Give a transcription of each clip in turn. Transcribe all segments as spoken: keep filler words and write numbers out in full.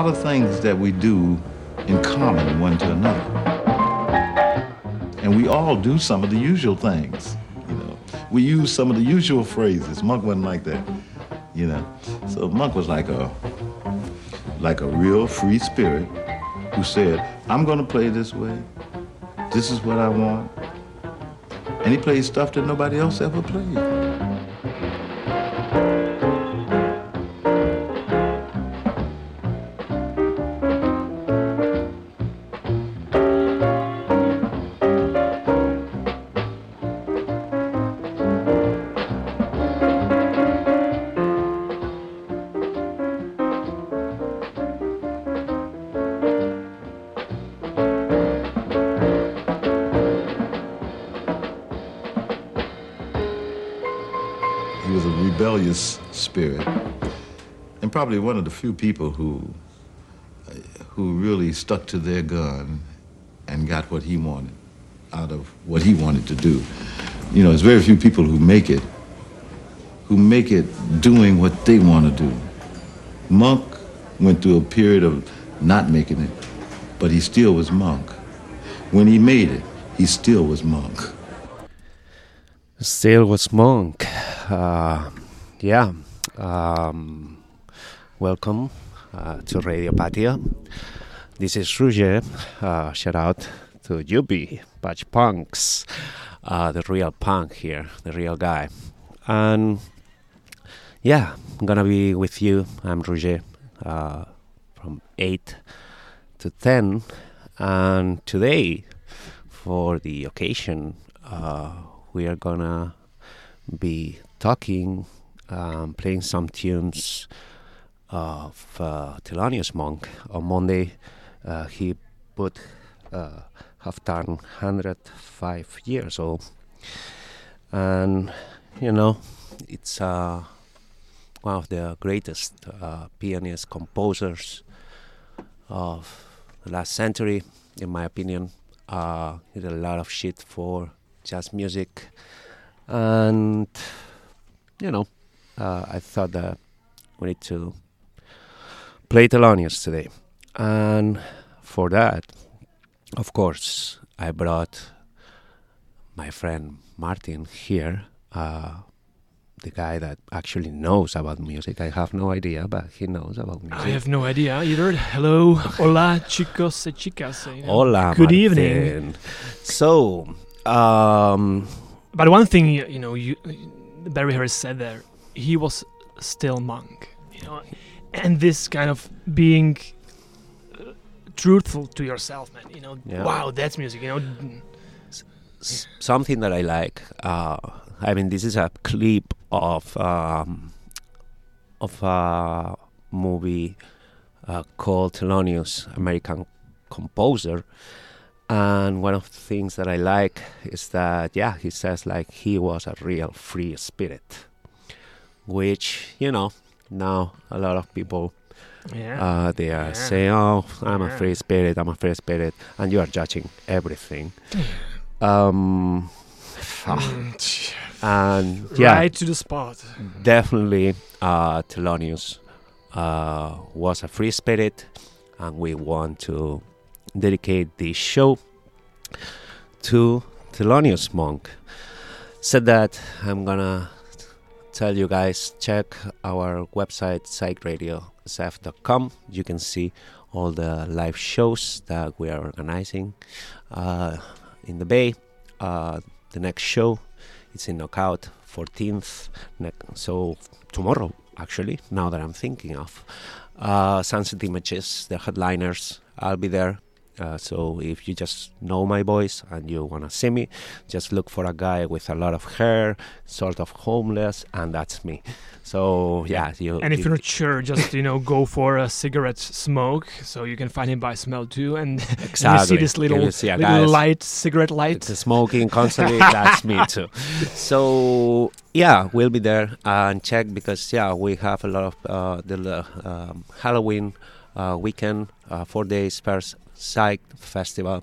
lot of things that we do in common one to another. And we all do some of the usual things, you know. We use some of the usual phrases. Monk wasn't like that, you know. So Monk was like a, like a real free spirit who said, I'm gonna play this way. This is what I want. And he played stuff that nobody else ever played. Spirit, and probably one of the few people who who really stuck to their gun and got what he wanted out of what he wanted to do. You know, there's very few people who make it, who make it doing what they want to do. Monk went through a period of not making it, but he still was Monk. When he made it, he still was Monk. Still was Monk. Uh... Yeah, um, welcome uh, to Radio Patio. This is Rouget. Uh, shout out to Yubi Patch Punks, uh, the real punk here, the real guy. And yeah, I'm gonna be with you. I'm Rouget uh, from eight to ten. And today, for the occasion, uh, we are gonna be talking. Um, playing some tunes of uh, Thelonious Monk. On Monday, uh, he would uh, have turned one hundred five years old, and you know, it's uh, one of the greatest uh, pianist composers of the last century, in my opinion. Uh, he did a lot of shit for jazz music, and you know. Uh, I thought that we need to play Thelonious today. And for that, of course, I brought my friend Martin here, uh, the guy that actually knows about music. I have no idea, but he knows about music. I have no idea either. Hello. Hola, chicos y chicas. You know. Hola, good Martin. Evening. So, um... But one thing, you know, you, Barry Harris said there, he was still Monk, you know, and this kind of being uh, truthful to yourself, man, you know, yeah. Wow, that's music, you know. S- s- something that I like, uh, I mean, this is a clip of um, of a movie uh, called Thelonious, American Composer, and one of the things that I like is that, yeah, he says, like, he was a real free spirit. Which, you know, now a lot of people, yeah. uh, they are yeah. saying, oh, I'm yeah. a free spirit, I'm a free spirit, and you are judging everything. Um, mm. And yeah, right to the spot. Definitely, uh, Thelonious uh, was a free spirit, and we want to dedicate this show to Thelonious Monk. Said that, I'm gonna tell you guys, check our website psych radio s f dot com. You can see all the live shows that we are organizing uh, in the Bay. Uh, the next show is in Knockout, fourteenth, ne- so tomorrow actually, now that I'm thinking of. Uh, Sunset Images, the headliners, I'll be there. Uh, so if you just know my voice and you want to see me, just look for a guy with a lot of hair, sort of homeless, and that's me. So yeah, you. And if you, you're not sure, just you know, go for a cigarette smoke, so you can find him by smell too. And, exactly. And you see this little, see little guy, light, cigarette light. It's smoking constantly. That's me too. So yeah, we'll be there and check, because yeah, we have a lot of uh, the um, Halloween uh, weekend, uh, four days first. Psych festival,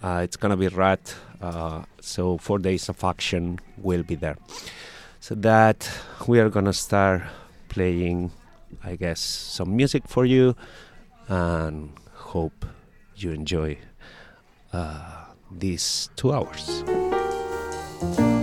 uh, it's gonna be rad. Uh, so four days of action will be there. So that we are gonna start playing, I guess, some music for you. and hope you enjoy uh, these two hours. Thank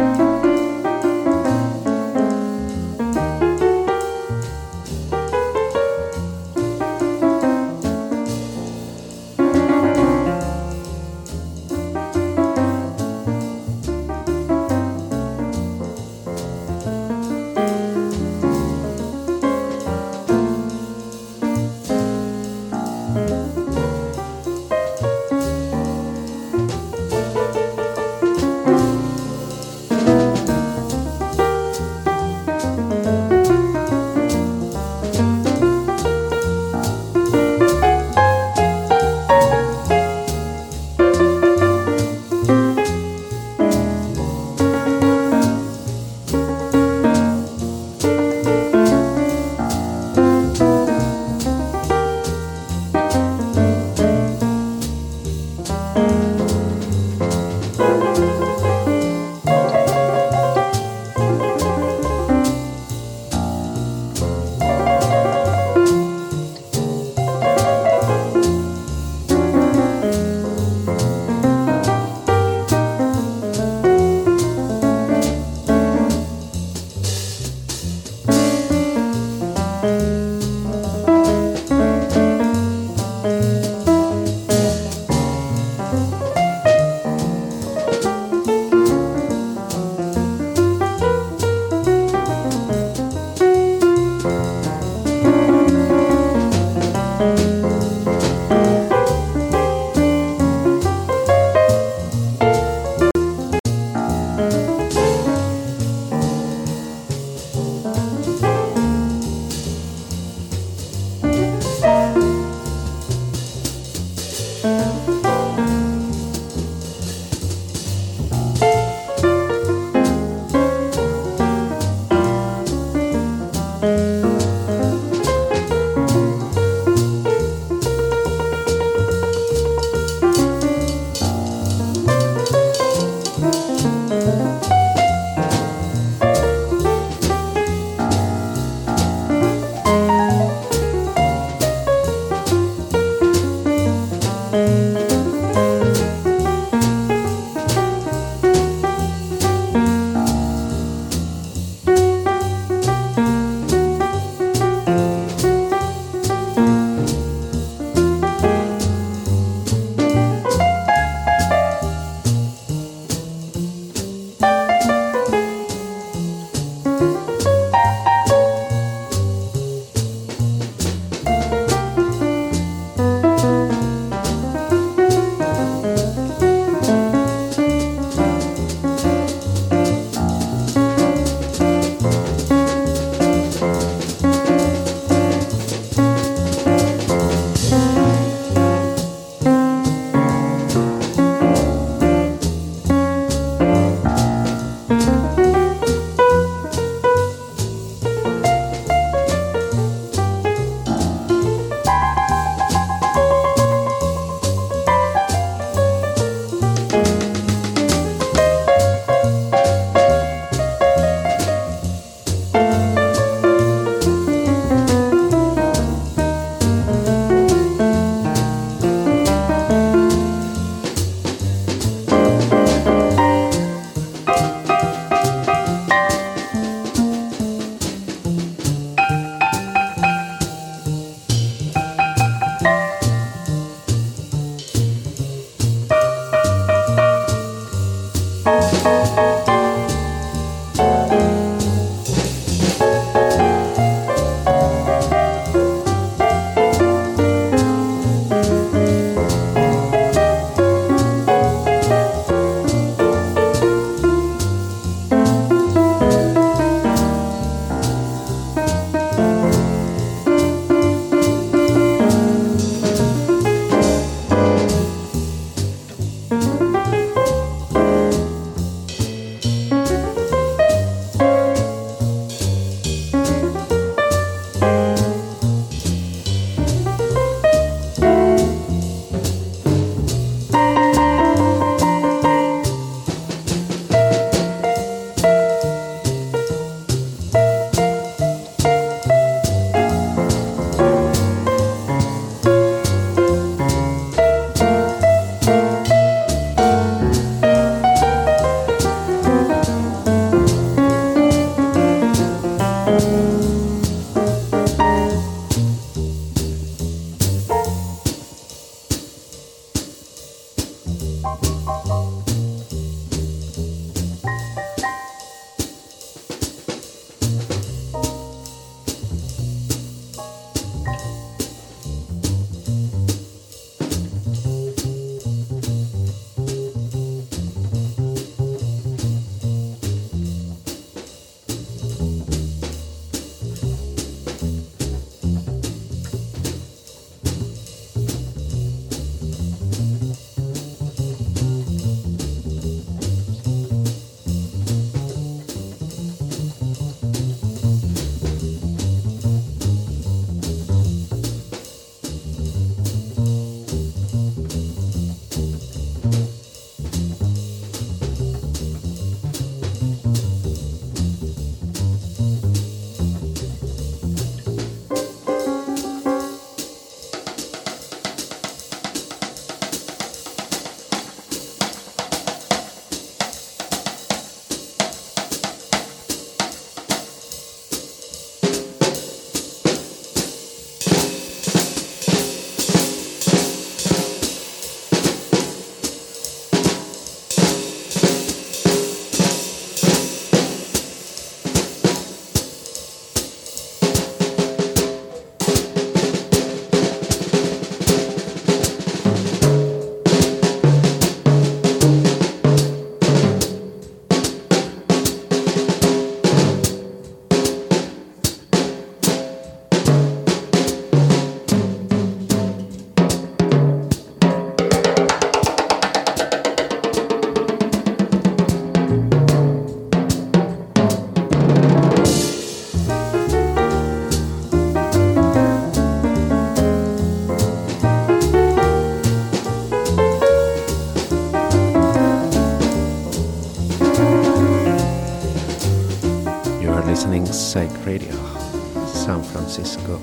you. Psych Radio, San Francisco.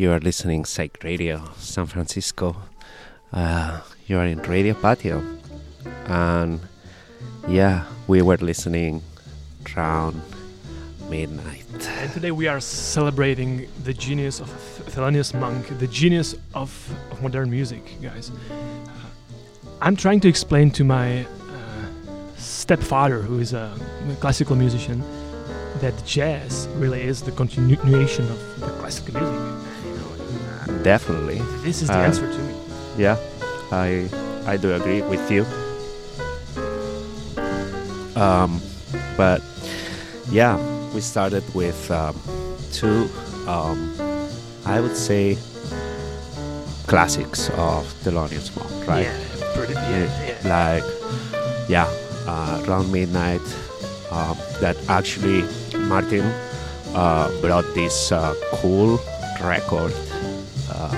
You are listening Psych Radio, San Francisco. Uh, you are in Radio Patio. And yeah, we were listening Round Midnight. And today we are celebrating the genius of Thelonious Monk, the genius of, of modern music, guys. I'm trying to explain to my uh, stepfather, who is a classical musician, that jazz really is the continuation of the classical music. Definitely. This is the uh, answer to me. Yeah, I I do agree with you. Um, but yeah, we started with um, two, um, I would say, classics of Thelonious Monk, right? Yeah, pretty, yeah, yeah. Like, yeah, uh, Round Midnight. Um, that actually Martin uh, brought this uh, cool record uh,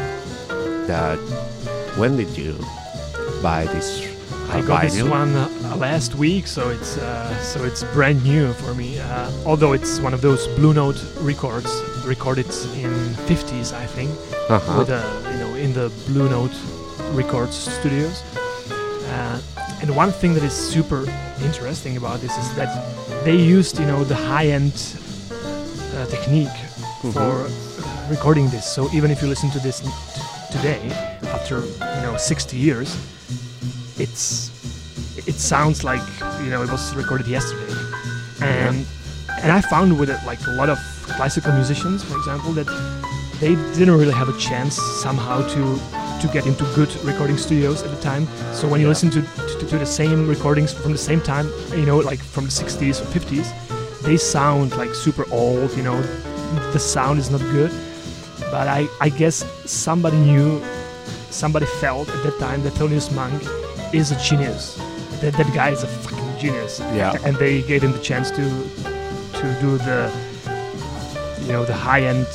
that, when did you buy this uh, I got vinyl? This one uh, last week, so it's uh, so it's brand new for me, uh, although it's one of those Blue Note records recorded in fifties, I think, uh-huh. with a, you know, in the Blue Note Records studios. Uh, and one thing that is super interesting about this is that they used, you know, the high-end uh, technique mm-hmm. for recording this. So even if you listen to this t- today, after, you know, sixty years, it's it sounds like, you know, it was recorded yesterday. And mm-hmm. and I found with it, like, a lot of classical musicians, for example, that they didn't really have a chance somehow to to get into good recording studios at the time. So when you yeah. listen to, to to the same recordings from the same time, you know, like from the sixties or fifties, they sound like super old, you know, the sound is not good. But I, I guess somebody knew, somebody felt at that time that Thelonious Monk is a genius. That that guy is a fucking genius. Yeah. And they gave him the chance to to do the, you know, the high-end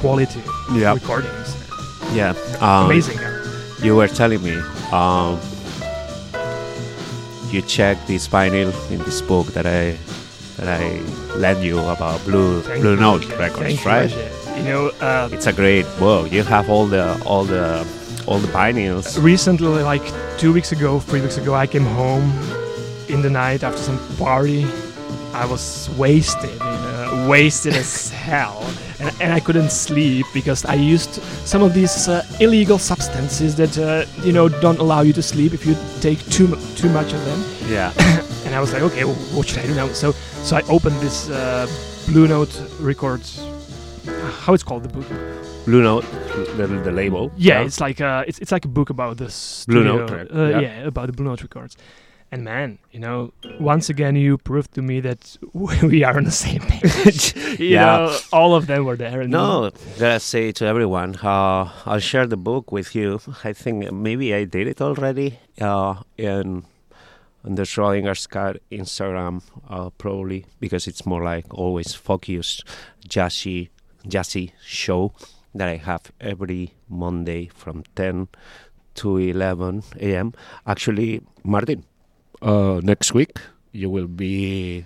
quality yeah. recordings. Yeah, um, amazing. You were telling me um, you checked this vinyl in this book that I that I lent you about Blue Thank Blue Note you, records, Thank right? You, you know, uh, it's a great book. You have all the all the all the vinyls. Recently, like two weeks ago, three weeks ago, I came home in the night after some party. I was wasted, you know, wasted as hell. And, and I couldn't sleep because I used some of these uh, illegal substances that uh, you know don't allow you to sleep if you take too mu- too much of them. Yeah. And I was like, okay, well, what should I do now? So so I opened this uh, Blue Note Records. How it's called the book? Blue Note, the, the label. Yeah, yeah. It's like a, it's it's like a book about this Blue Note. Uh, yeah. yeah, about the Blue Note Records. And man, you know, once again, you proved to me that we are on the same page. you yeah. know, all of them were there. No, gotta say to everyone, uh, I'll share the book with you. I think maybe I did it already uh, in, on the Schrödinger's cat Instagram, uh, probably, because it's more like always focused, jazzy, jazzy show that I have every Monday from ten to eleven a.m. Actually, Martin. Uh, next week, you will be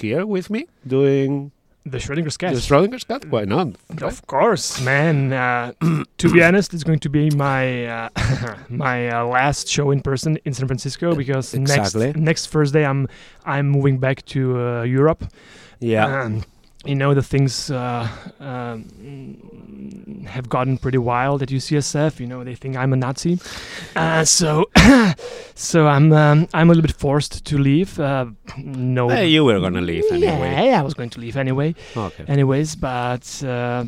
here with me doing the Schrödinger's cat. The Schrödinger's cat? Why not? Of course, man. Uh, to be honest, it's going to be my uh, my uh, last show in person in San Francisco because exactly. next next Thursday I'm I'm moving back to uh, Europe. Yeah. Um, you know, the things uh, um, have gotten pretty wild at U C S F. You know, they think I'm a Nazi, uh, so so I'm um, I'm a little bit forced to leave. Uh, no, hey, you were gonna leave anyway. Yeah, I was going to leave anyway. Okay. Anyways, but uh,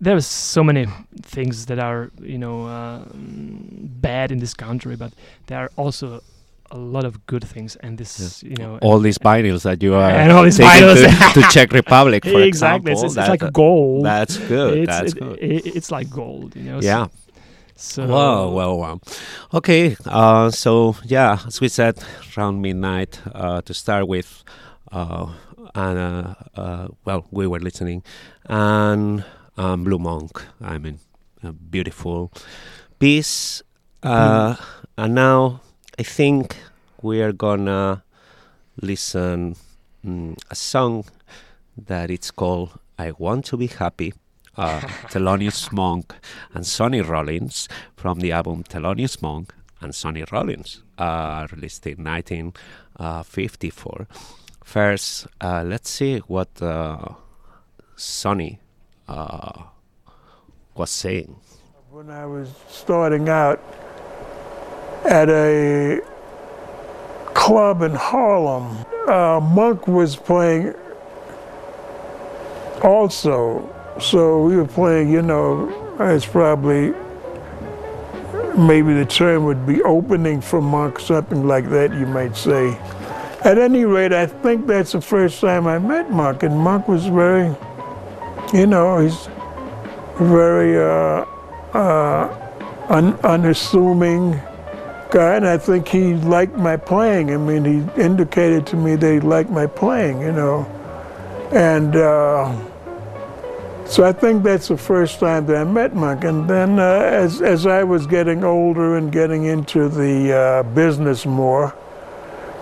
there are so many things that are, you know, uh, bad in this country, but there are also a lot of good things, and this, yeah. you know, all these vinyls that you are and all these vinyls to, to Czech Republic, for exactly. example. It's, it's, that, it's like gold. That's good. It's, that's it, good. It, it's like gold, you know. Yeah. So. Wow, wow, wow. Okay. Uh, so yeah, as we said, Round Midnight uh, to start with, uh, and uh, uh, well, we were listening, and um, Blue Monk. I mean, a beautiful piece, uh, mm. and now. I think we are gonna listen mm, a song that it's called I Want To Be Happy uh, Thelonious Monk and Sonny Rollins from the album Thelonious Monk and Sonny Rollins, uh, released in nineteen fifty-four. First, uh, let's see what uh, Sonny uh, was saying. When I was starting out at a club in Harlem, uh, Monk was playing also. So we were playing, you know, it's probably, maybe the term would be opening for Monk, something like that, you might say. At any rate, I think that's the first time I met Monk, and Monk was very, you know, he's very uh, uh, un- unassuming guy, and I think he liked my playing. I mean, he indicated to me that he liked my playing, you know. And uh, so I think that's the first time that I met Monk. And then uh, as, as I was getting older and getting into the uh, business more,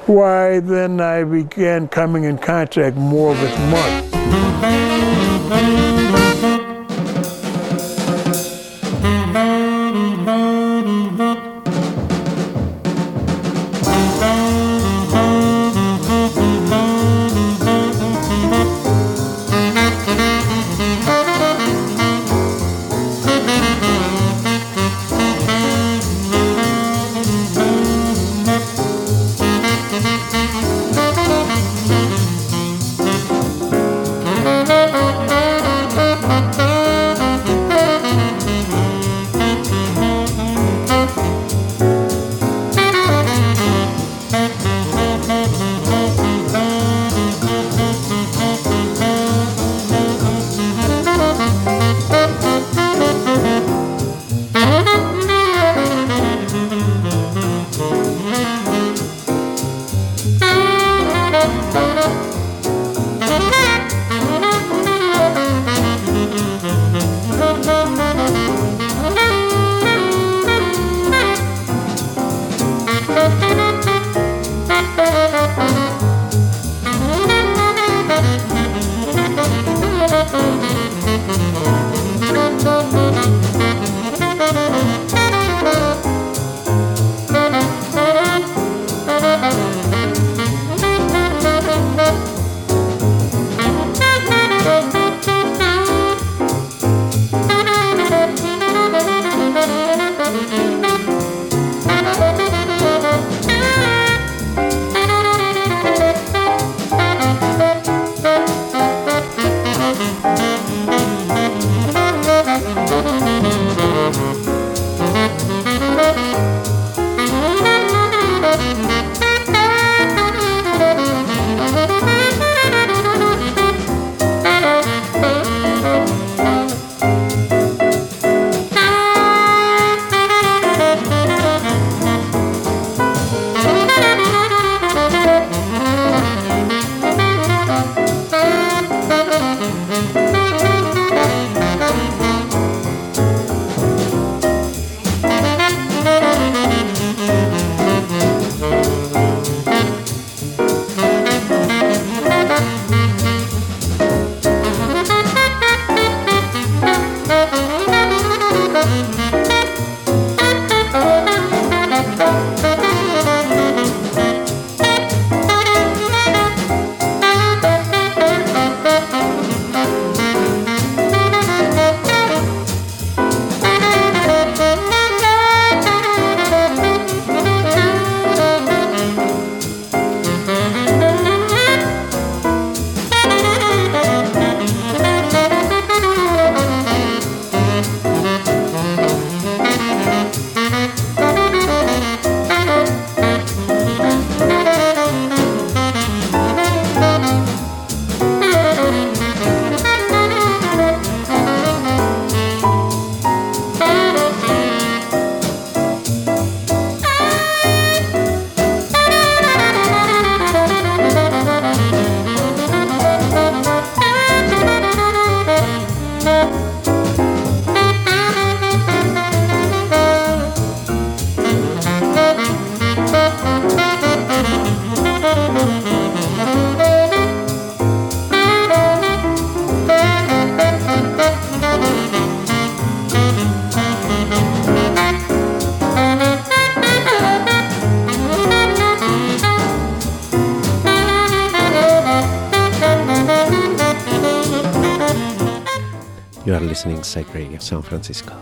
why then I began coming in contact more with Monk. You are listening to Psych Radio, San Francisco.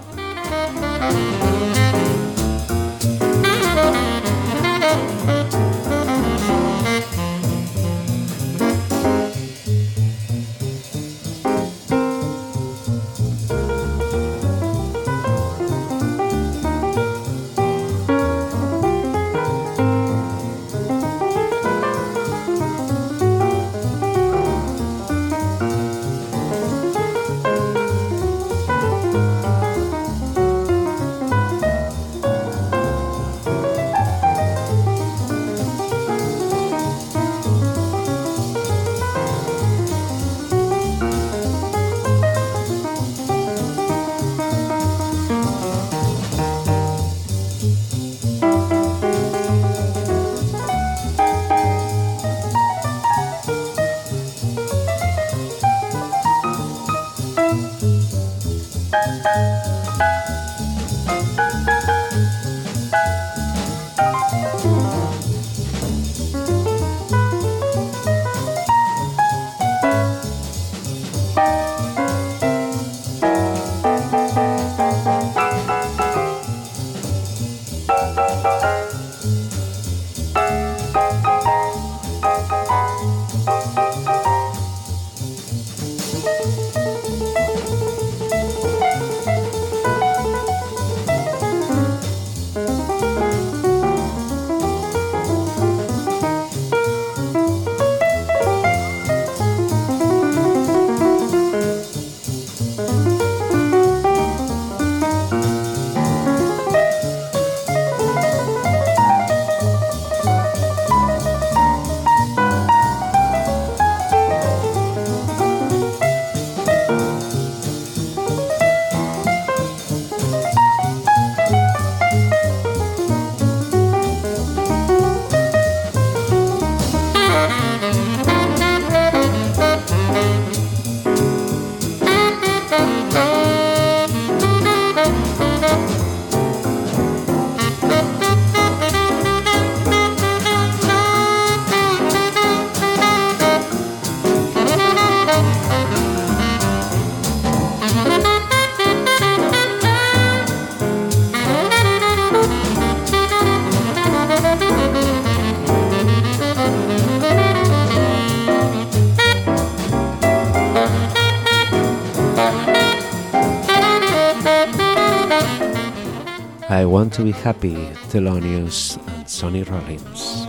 I Want To Be Happy, Thelonious and Sonny Rollins.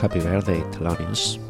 Happy birthday, Thelonious.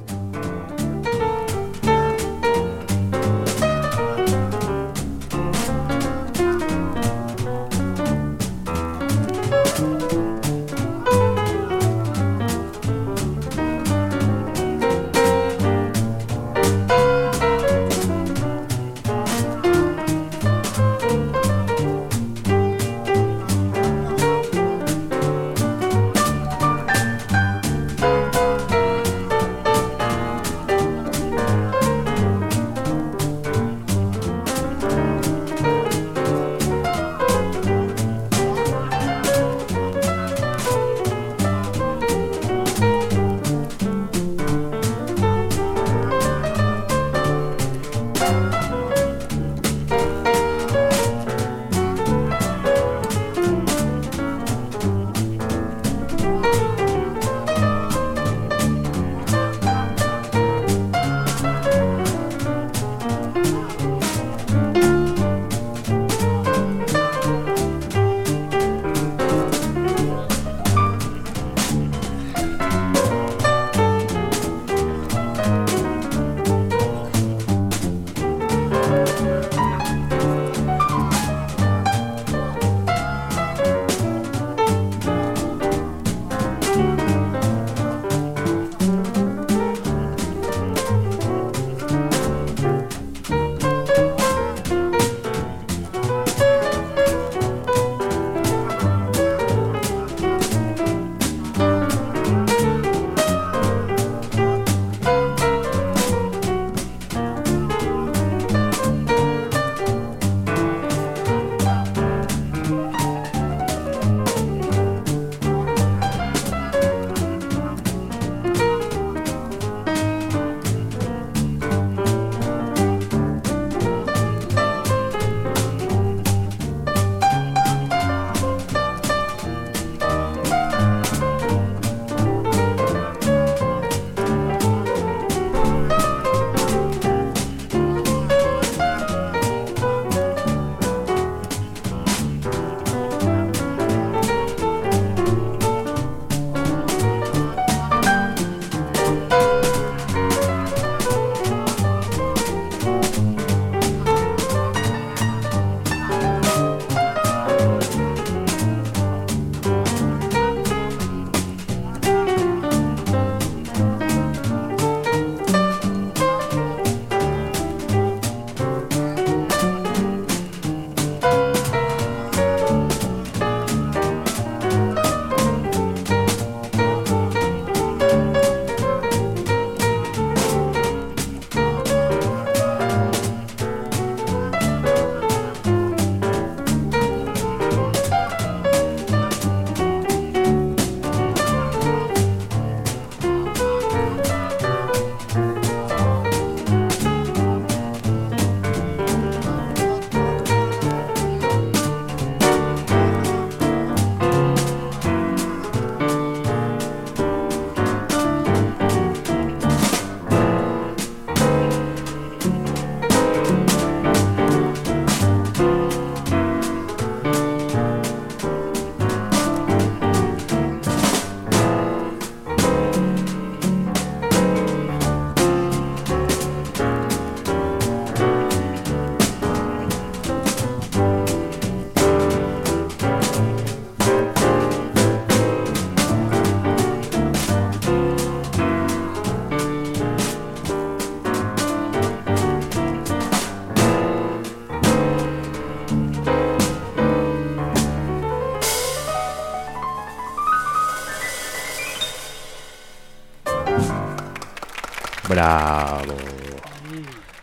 Powell.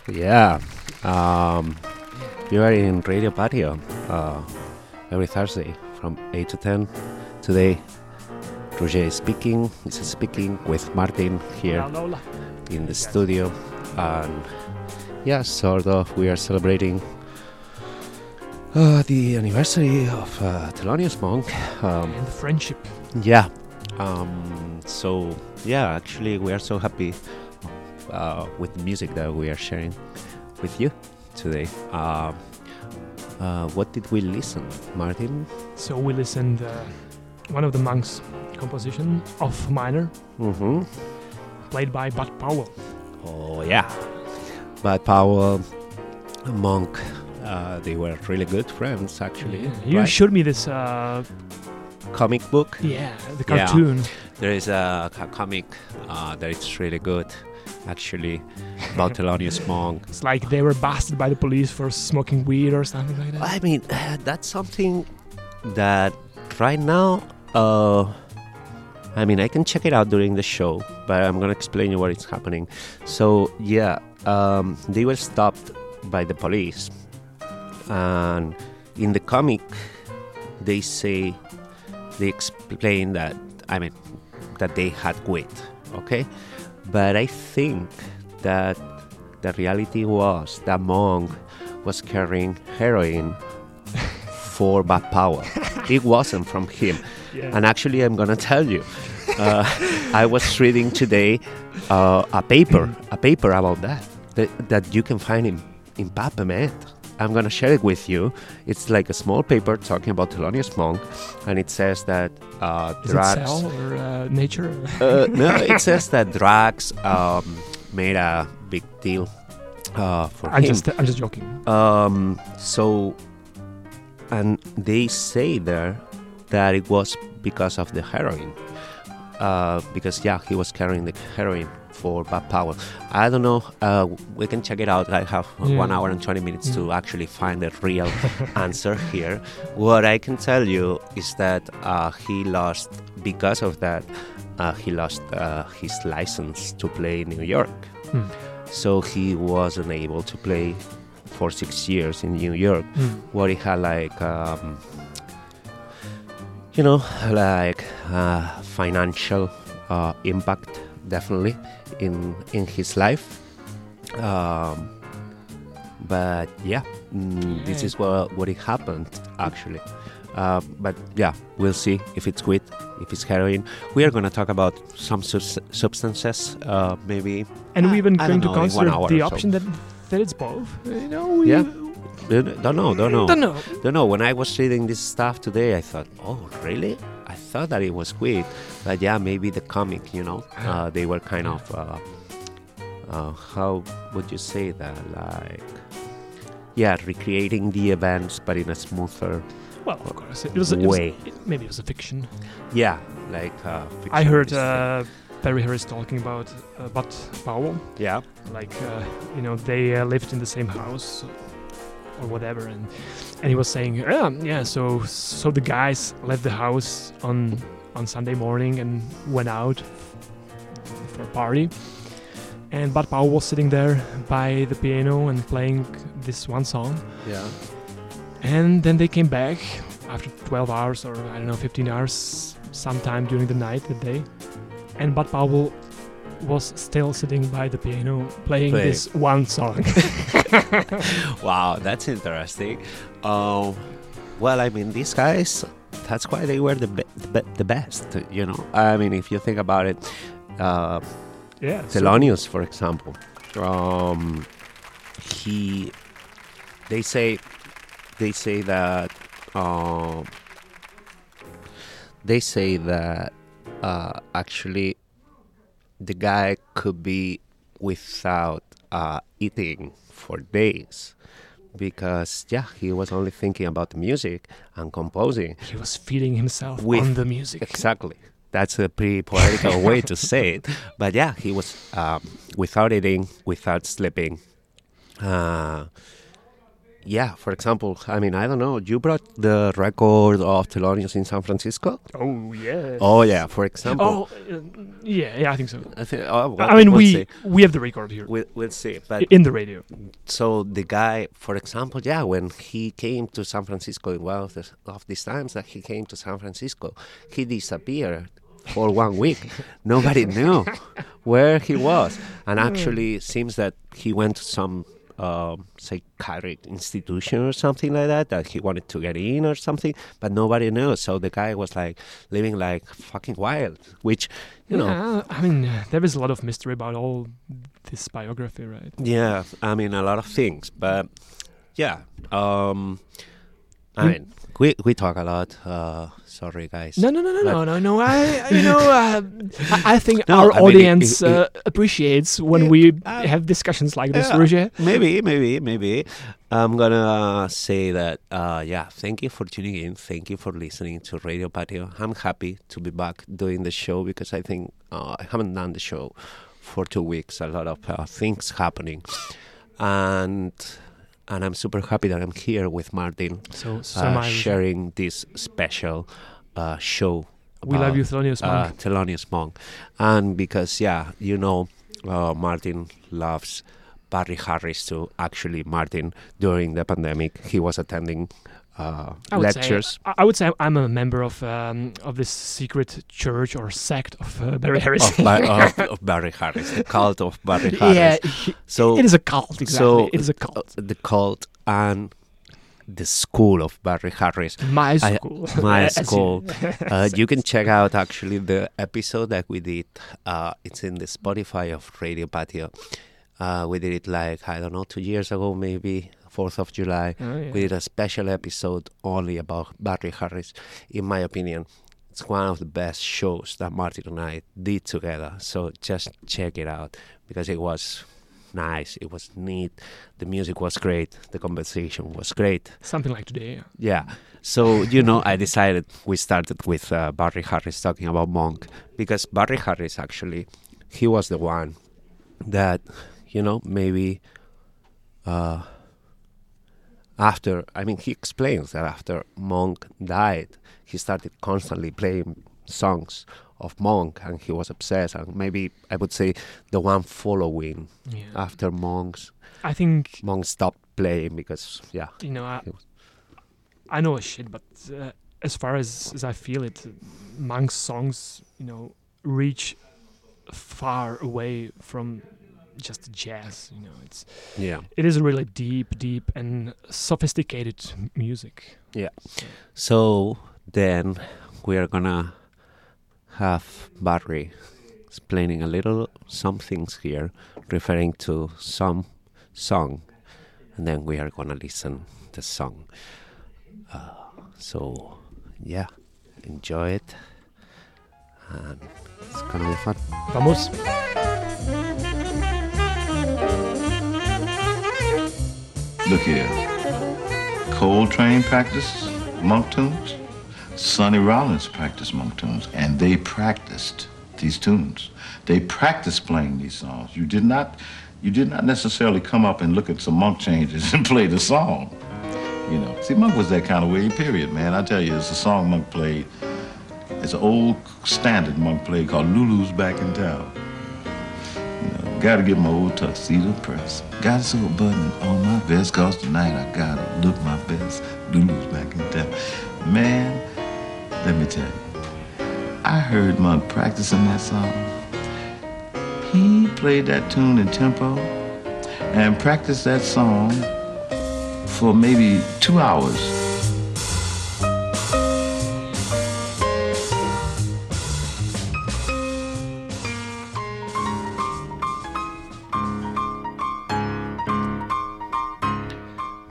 Yeah. Um, you are in Radio Patio uh, every Thursday from eight to ten. Today, Rouget is speaking. He's speaking with Martin here in the studio. And yeah, sort of, we are celebrating uh, the anniversary of uh, Thelonious Monk. Um, and friendship. Yeah. Um, so, yeah, actually, we are so happy uh, with the music that we are sharing with you today. Uh, uh, what did we listen, Martin? So we listened uh, one of the Monk's composition, Off Minor, mm-hmm. played by Bud Powell. Oh, yeah. Bud Powell, Monk, uh, they were really good friends, actually. Yeah. You right? showed me this... Uh, comic book, yeah, the cartoon. Yeah. There is a, a comic uh, that it's really good, actually, about Thelonious Monk. It's like they were busted by the police for smoking weed or something like that. I mean, uh, that's something that right now, uh, I mean, I can check it out during the show, but I'm gonna explain you what is happening. So yeah, um, they were stopped by the police, and in the comic, they say. They explain that, I mean, that they had quit, okay? But I think that the reality was that Monk was carrying heroin for Bud Powell. It wasn't from him. Yeah. And actually, I'm going to tell you, uh, I was reading today uh, a paper, a paper about that, that, that you can find in, in PubMed. I'm going to share it with you. It's like a small paper talking about Thelonious Monk, and it says that uh, Is drugs... Is it cell or uh, nature? uh, no, it says that drugs um, made a big deal uh, for I'm him. Just, I'm just joking. Um, so, and they say there that it was because of the heroin. Uh, because, yeah, he was carrying the heroin for Bud Powell. I don't know, uh, we can check it out. I have yeah. one hour and twenty minutes yeah. to actually find the real answer here. What I can tell you is that uh, he lost, because of that, uh, he lost uh, his license to play in New York. Mm. So he wasn't able to play for six years in New York, mm. where he had like, um, you know, like uh, financial uh, impact, definitely. In in his life, um, but yeah, mm, yeah, this is what what it happened actually. Uh, but yeah, we'll see if it's quit, if it's heroin. We are gonna talk about some su- substances, uh, maybe. And we're even going know, to consider the option so. that that it's both. You know, yeah. Don't know, don't know, don't know, don't know. When I was reading this stuff today, I thought, oh, really? I thought that it was weird, but yeah, maybe the comic, you know, uh, they were kind of, uh, uh, how would you say that, like, yeah, recreating the events, but in a smoother Well, of course, it was, way. It was, it, maybe it was a fiction. Yeah, like uh, fiction. I heard uh, Barry Harris talking about uh, Bud Powell. Yeah. Like, uh, you know, they uh, lived in the same house. Or whatever, and and he was saying, yeah, yeah. So so the guys left the house on on Sunday morning and went out f- for a party. And Bud Powell was sitting there by the piano and playing this one song. Yeah. And then they came back after twelve hours or I don't know, fifteen hours, sometime during the night, the day. And Bud Powell was still sitting by the piano playing Play. this one song. Wow, that's interesting. Um, well, I mean, these guys, that's why they were the be- the, the best, you know. I mean, if you think about it, uh, yeah, Thelonious, so. for example, um, he, they say, they say that, um, they say that uh, actually. The guy could be without uh, eating for days because, yeah, he was only thinking about the music and composing. He was feeding himself with, on the music. Exactly. That's a pretty poetical way to say it. But, yeah, he was um, without eating, without sleeping. Uh, Yeah, for example, I mean, I don't know, you brought the record of Thelonious in San Francisco? Oh, yeah. Oh, yeah, for example. Oh, uh, yeah, yeah, I think so. I, think, oh, well, I mean, we'll we see. we have the record here. We'll, we'll see. But in the radio. So the guy, for example, yeah, when he came to San Francisco, in one of, the, of these times that he came to San Francisco, he disappeared for one week. Nobody knew where he was. And actually, it seems that he went to some Um, psychiatric institution or something like that that he wanted to get in or something, but nobody knew, so the guy was like living like fucking wild, which you yeah, know I mean there is a lot of mystery about all this biography, right? Yeah, I mean a lot of things, but yeah um I mean, we we talk a lot. Uh, sorry, guys. No, no, no, no, no, no, no. I, you know, uh, I, I think no, our I audience mean, it, it, uh, appreciates when it, we uh, have discussions like this, yeah, Rouget. Maybe, maybe, maybe. I'm gonna say that. Uh, yeah, thank you for tuning in. Thank you for listening to Radio Patio. I'm happy to be back doing the show because I think uh, I haven't done the show for two weeks. A lot of uh, things happening, and. And I'm super happy that I'm here with Martin, so, so uh, sharing this special uh, show. We love you, Thelonious Monk. Uh, Thelonious Monk. And because, yeah, you know, uh, Martin loves Barry Harris too. Actually, Martin, during the pandemic, he was attending uh, I lectures. Say, I would say I'm a member of um, of this secret church or sect of uh, Barry Harris. Of, ba- of, of Barry Harris, the cult of Barry Harris. Yeah, so it is a cult, exactly. So it is a cult. The cult and the school of Barry Harris. My school. I, my school. Uh, you can check out actually the episode that we did. Uh, it's in the Spotify of Radio Patio. Uh, we did it like, I don't know, two years ago maybe. fourth of July, oh, yeah. We did a special episode only about Barry Harris. In my opinion, it's one of the best shows that Martin and I did together. So just check it out because it was nice. It was neat. The music was great. The conversation was great. Something like today. Yeah. So, you know, I decided we started with uh, Barry Harris talking about Monk because Barry Harris actually, he was the one that, you know, maybe... Uh, After, I mean, he explains that after Monk died, he started constantly playing songs of Monk, and he was obsessed. And maybe I would say the one following yeah. after Monk's, I think Monk stopped playing because, yeah, you know, I, I know a shit, but uh, as far as, as I feel it, Monk's songs, you know, reach far away from. Just jazz, you know. It's yeah. It is really deep, deep and sophisticated music. Yeah. So then we are gonna have Barry explaining a little some things here, referring to some song, and then we are gonna listen the song. Uh, so yeah, enjoy it, and it's gonna be fun. Vamos. Look here. Coltrane practiced Monk tunes. Sonny Rollins practiced Monk tunes. And they practiced these tunes. They practiced playing these songs. You did not, you did not necessarily come up and look at some Monk changes and play the song. You know. See, Monk was that kind of way, period, man. I tell you, it's a song Monk played. It's an old standard Monk played called Lulu's Back in Town. Gotta get my old tuxedo press. Gotta sew a button on my vest, cause tonight I gotta look my best. Lulu's back in town. Man, let me tell you, I heard Monk practicing that song. He played that tune in tempo and practiced that song for maybe two hours.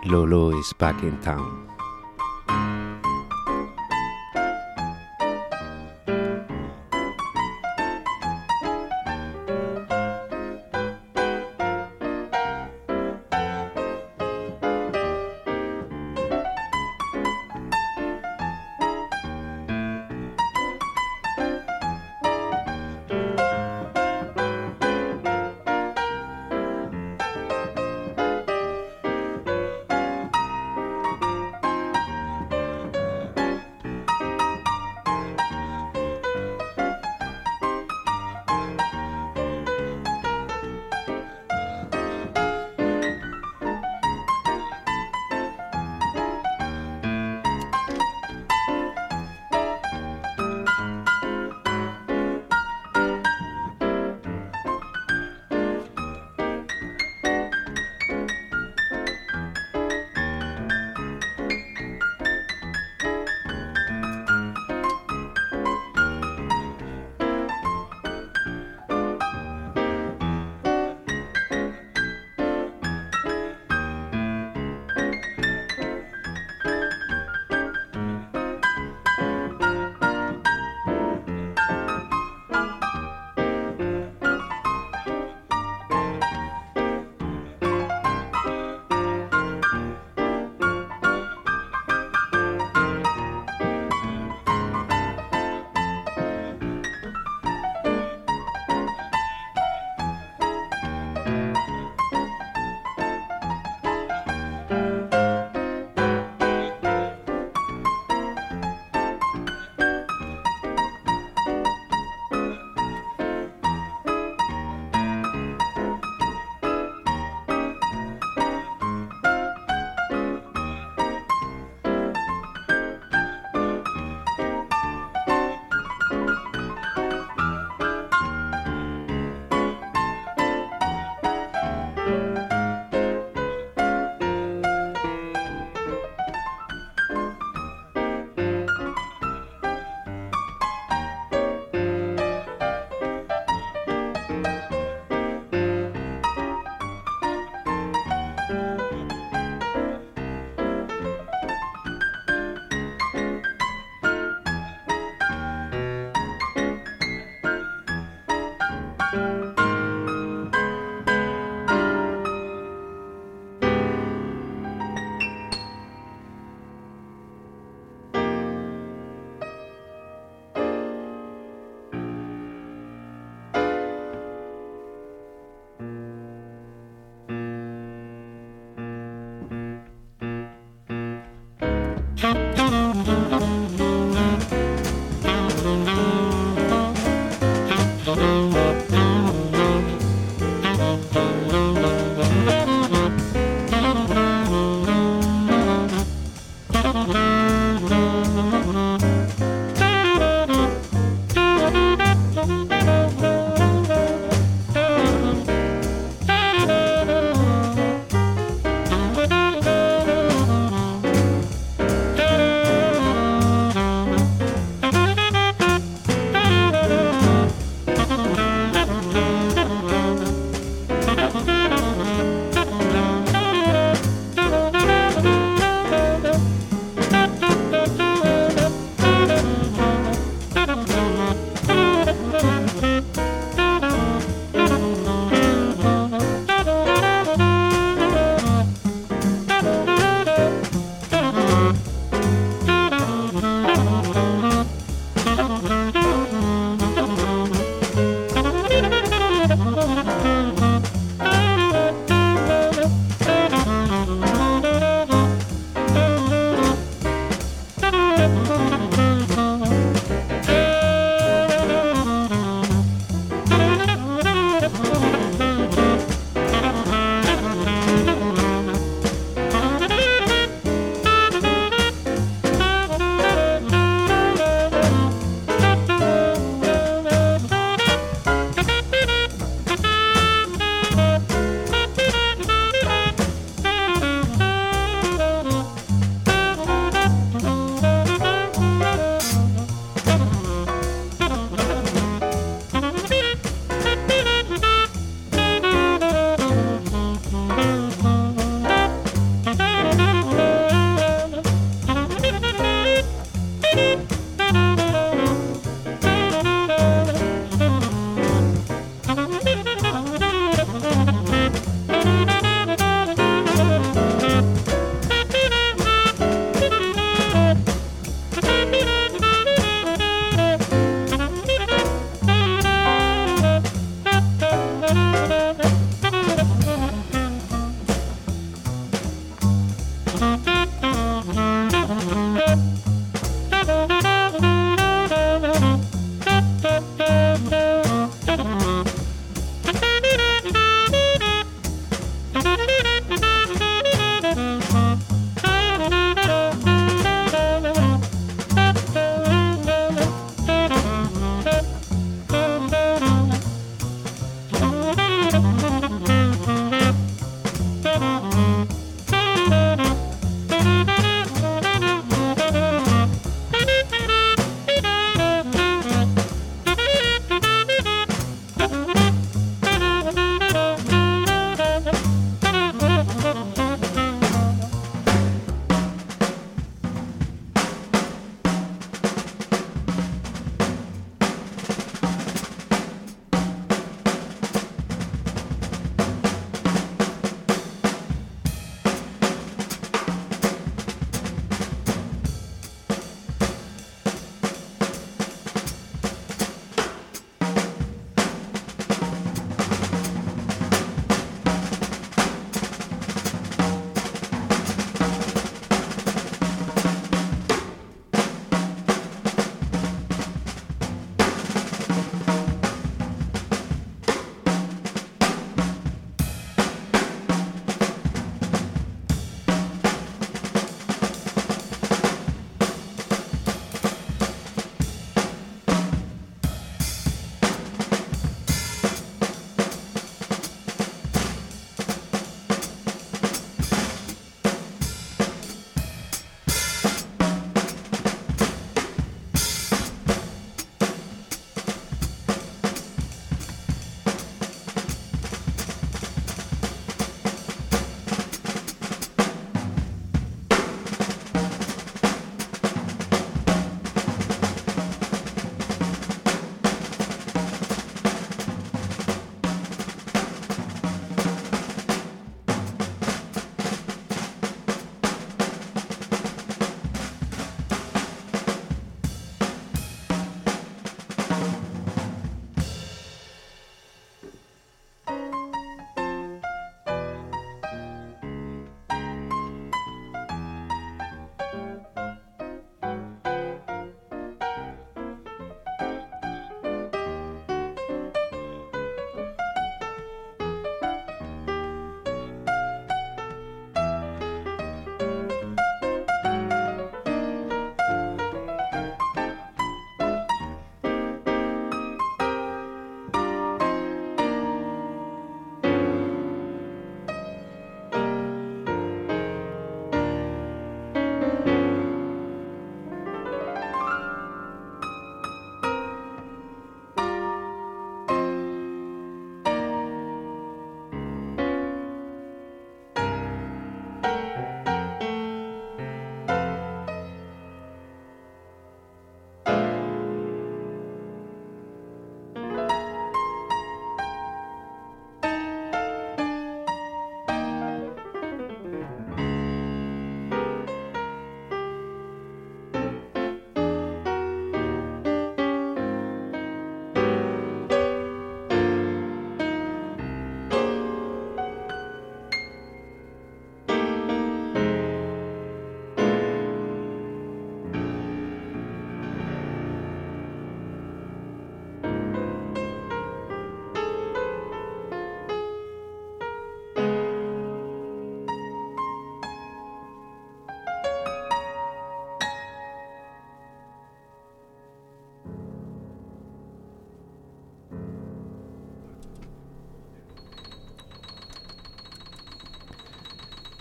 Lulu is back in town.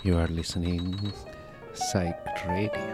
You are listening to Psych Radio.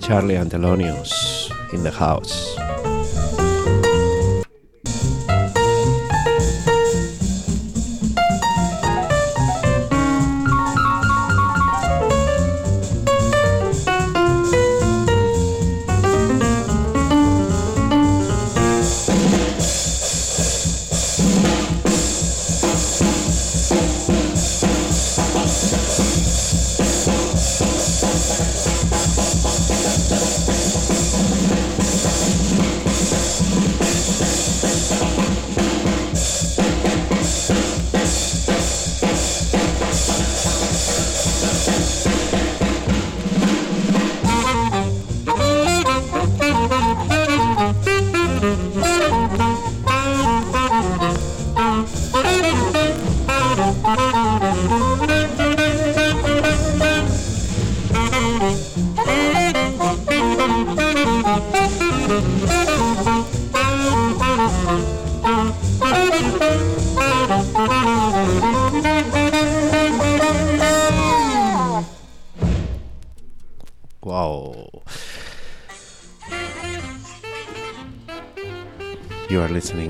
Charlie and Thelonious in the house.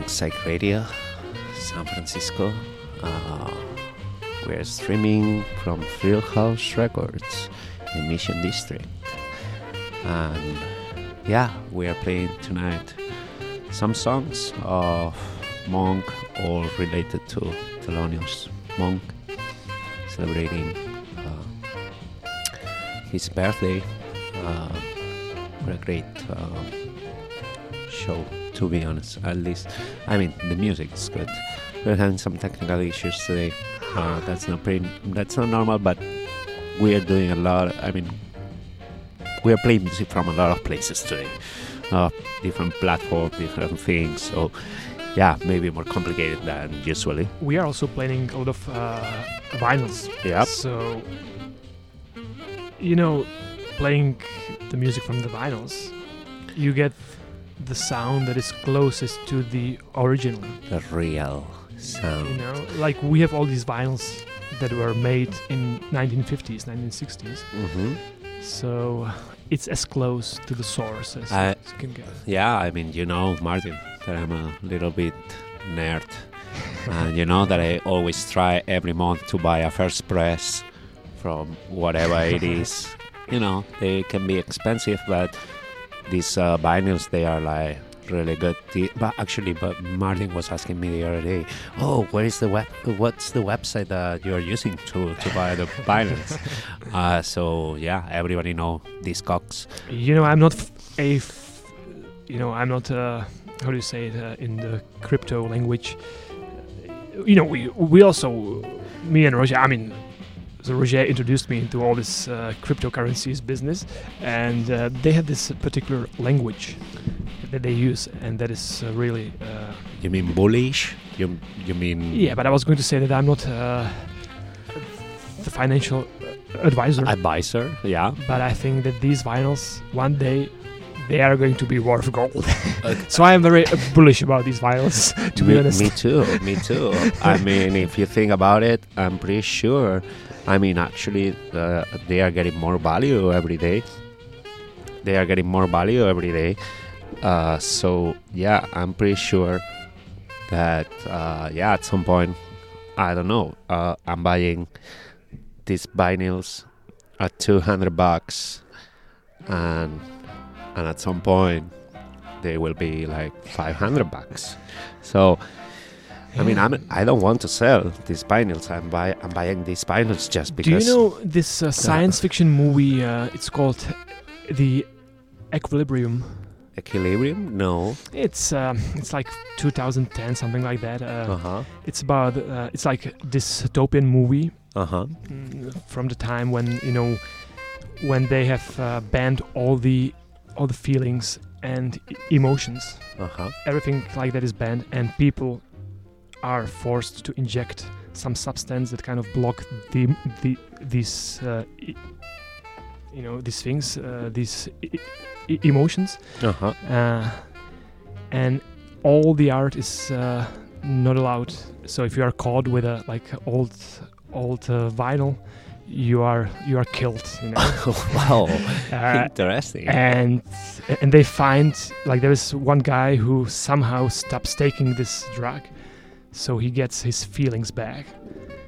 Psych Radio, San Francisco. Uh, we're streaming from Thrillhouse Records in Mission District. And yeah, we are playing tonight some songs of Monk, all related to Thelonious Monk, celebrating uh, his birthday. Uh, what a great uh, show! To be honest, at least, I mean, the music is good. We're having some technical issues today. Uh, that's not pretty, that's not normal, but we are doing a lot. I mean, we are playing music from a lot of places today, uh, different platforms, different things. So, yeah, maybe more complicated than usually. We are also playing a lot of uh, vinyls. Yeah. So, you know, playing the music from the vinyls, you get the sound that is closest to the original, the real sound. You know, like we have all these vinyls that were made in nineteen fifties, nineteen sixties. Mm-hmm. So it's as close to the source as I, you can get. Yeah, I mean, you know, Martin, that I'm a little bit nerd, and you know that I always try every month to buy a first press from whatever it is. You know, they can be expensive, but these uh, vinyls, they are like really good. The, but actually, but Martin was asking me the other day, oh, where is the web? What's the website that you're using to, to buy the vinyls? uh, so yeah, everybody know these Discogs. You know, I'm not f- a, f- you know, I'm not uh, how do you say it uh, in the crypto language. You know, we we also, me and Roger, I mean. So Rouget introduced me into all this uh, cryptocurrencies business, and uh, they have this particular language that they use, and that is uh, really. Uh, you mean bullish? You you mean? Yeah, but I was going to say that I'm not uh, the financial advisor. Advisor, yeah. But I think that these vinyls one day. They are going to be worth gold. So I am very uh, bullish about these vinyls, to me, be honest. Me too, me too. I mean, if you think about it, I'm pretty sure. I mean, actually, uh, they are getting more value every day. They are getting more value every day. Uh, so, yeah, I'm pretty sure that, uh, yeah, at some point, I don't know, uh, I'm buying these vinyls at two hundred bucks and... And at some point, they will be like five hundred bucks. So, I mean, I'm, I don't want to sell these vinyls. I'm, buy, I'm buying these vinyls just because... Do you know this uh, science fiction movie? Uh, it's called The Equilibrium. Equilibrium? No. It's um, it's like two thousand ten, something like that. Uh, uh-huh. It's about... Uh, it's like a dystopian movie. Uh-huh. From the time when, you know, when they have uh, banned all the... all the feelings and emotions, uh-huh. everything like that is banned, and people are forced to inject some substance that kind of block the the these uh, I- you know these things, uh, these I- I- emotions, uh-huh. uh, and all the art is uh, not allowed. So if you are caught with a like old old uh, vinyl. You are you are killed. You know? Wow, uh, interesting. And and they find like there is one guy who somehow stops taking this drug, so he gets his feelings back,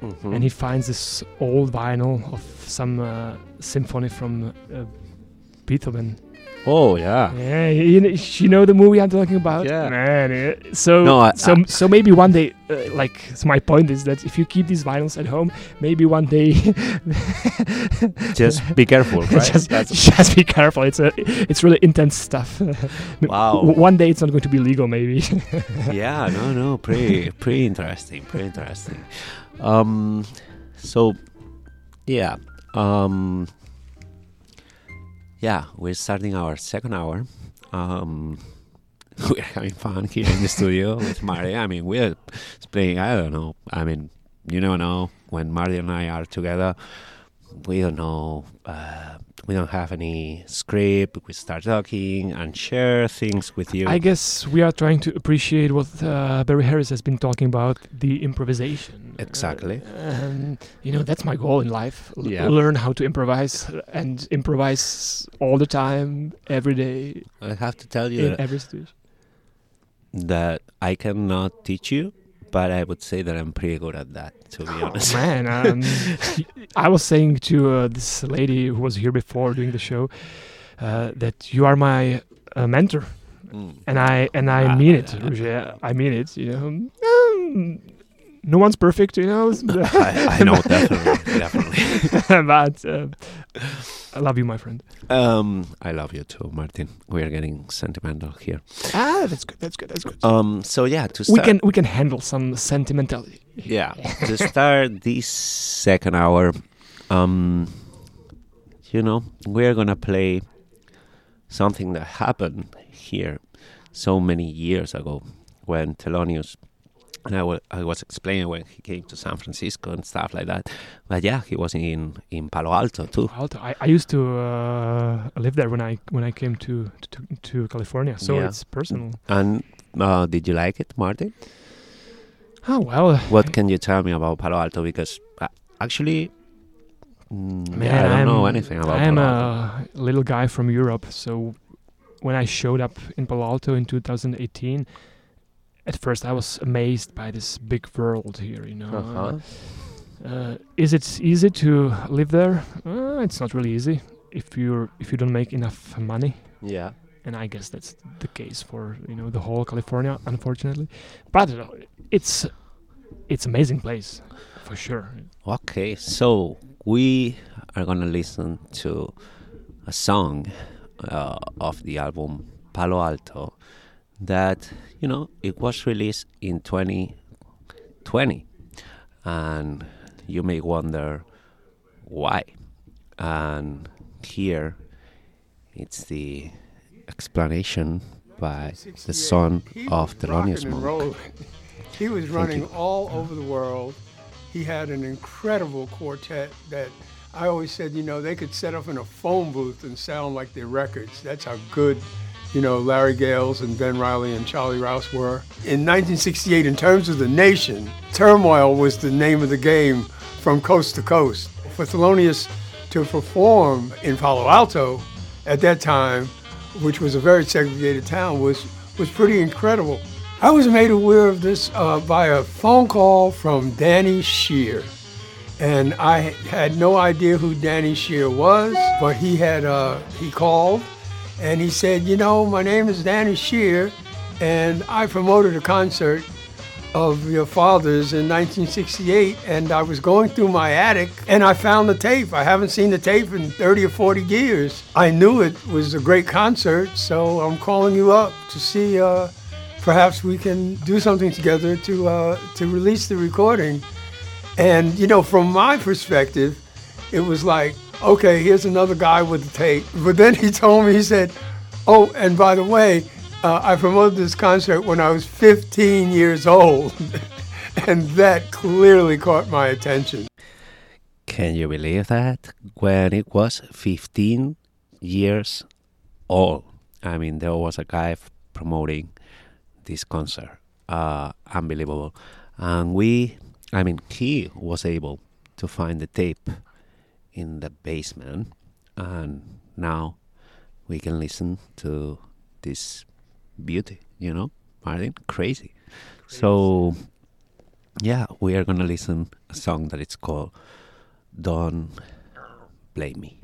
mm-hmm. and he finds this old vinyl of some uh, symphony from uh, Beethoven. Oh yeah, yeah. You, you know the movie I'm talking about. Yeah. Man, uh, so no, I, so I, so maybe one day, uh, like so my point is that if you keep these vinyls at home, maybe one day. Just be careful, right? just, just be careful. It's a, it's really intense stuff. Wow. One day it's not going to be legal, maybe. Yeah. No. No. Pretty. Pretty interesting. Pretty interesting. Um. So. Yeah. Um. Yeah, we're starting our second hour. Um, we're having fun here in the studio with Marty. I mean, we're playing, I don't know. I mean, you never know. When Marty and I are together, we don't know. Uh, we don't have any script. We start talking and share things with you. I guess we are trying to appreciate what uh, Barry Harris has been talking about, the improvisation. Exactly. Uh, and, you know, that's my goal in life. L- yeah. Learn how to improvise and improvise all the time, every day. I have to tell you in every situation. That I cannot teach you. But I would say that I'm pretty good at that, to be oh, honest. Oh, man. Um, I was saying to uh, this lady who was here before doing the show uh, that you are my uh, mentor. Mm. And I and I uh, mean it, uh, Rouget. I mean it, you know. Um, no one's perfect, you know. I, I know, definitely. definitely. But uh, I love you, my friend. Um, I love you too, Martin. We are getting sentimental here. Ah, that's good. That's good. That's good. Um, so yeah, to start, we can we can handle some sentimentality. Yeah, to start this second hour, um, you know, we are gonna play something that happened here so many years ago when Thelonious. And I, w- I was explaining when he came to San Francisco and stuff like that. But yeah, he was in, in Palo Alto too. Palo Alto. I, I used to uh, live there when I when I came to to, to California. So yeah. It's personal. And uh, did you like it, Martin? Oh, well. What can you tell me about Palo Alto? Because uh, actually, mm, Man, yeah, I don't I'm, know anything about I'm Palo Alto. I'm a little guy from Europe. So when I showed up in Palo Alto in two thousand eighteen... At first, I was amazed by this big world here, you know. Uh-huh. Uh, is it easy to live there? Uh, it's not really easy if you if you don't make enough money. Yeah. and I guess that's the case for, you know, the whole California, unfortunately. But it's it's amazing place for sure. Okay, so we are gonna listen to a song uh, of the album Palo Alto that, you know, it was released in twenty twenty, and you may wonder why. And here it's the explanation by the son of Thelonious Monk. He was running all over the world. He had an incredible quartet that I always said, you know, they could set up in a phone booth and sound like their records. That's how good, you know, Larry Gales and Ben Riley and Charlie Rouse were. In nineteen sixty-eight, in terms of the nation, Turmoil was the name of the game from coast to coast. For Thelonious to perform in Palo Alto at that time, which was a very segregated town, was, was pretty incredible. I was made aware of this uh, by a phone call from Danny Shear. And I had no idea who Danny Shear was, but he had uh, he called and he said, you know, my name is Danny Shear, and I promoted a concert of your father's in nineteen sixty-eight, and I was going through my attic and I found the tape. I haven't seen the tape in thirty or forty years. I knew it was a great concert, so I'm calling you up to see uh, perhaps we can do something together to uh, to release the recording. And, you know, from my perspective, it was like, okay, here's another guy with the tape. But then he told me, he said, oh, and by the way, uh, I promoted this concert when I was fifteen years old. And that clearly caught my attention. Can you believe that? When it was fifteen years old. I mean, there was a guy promoting this concert. Uh, unbelievable. And we... I mean, he was able to find the tape in the basement, and now we can listen to this beauty, you know, Martin? Crazy. Crazy. So, yeah, we are going to listen to a song that it's called Don't Blame Me.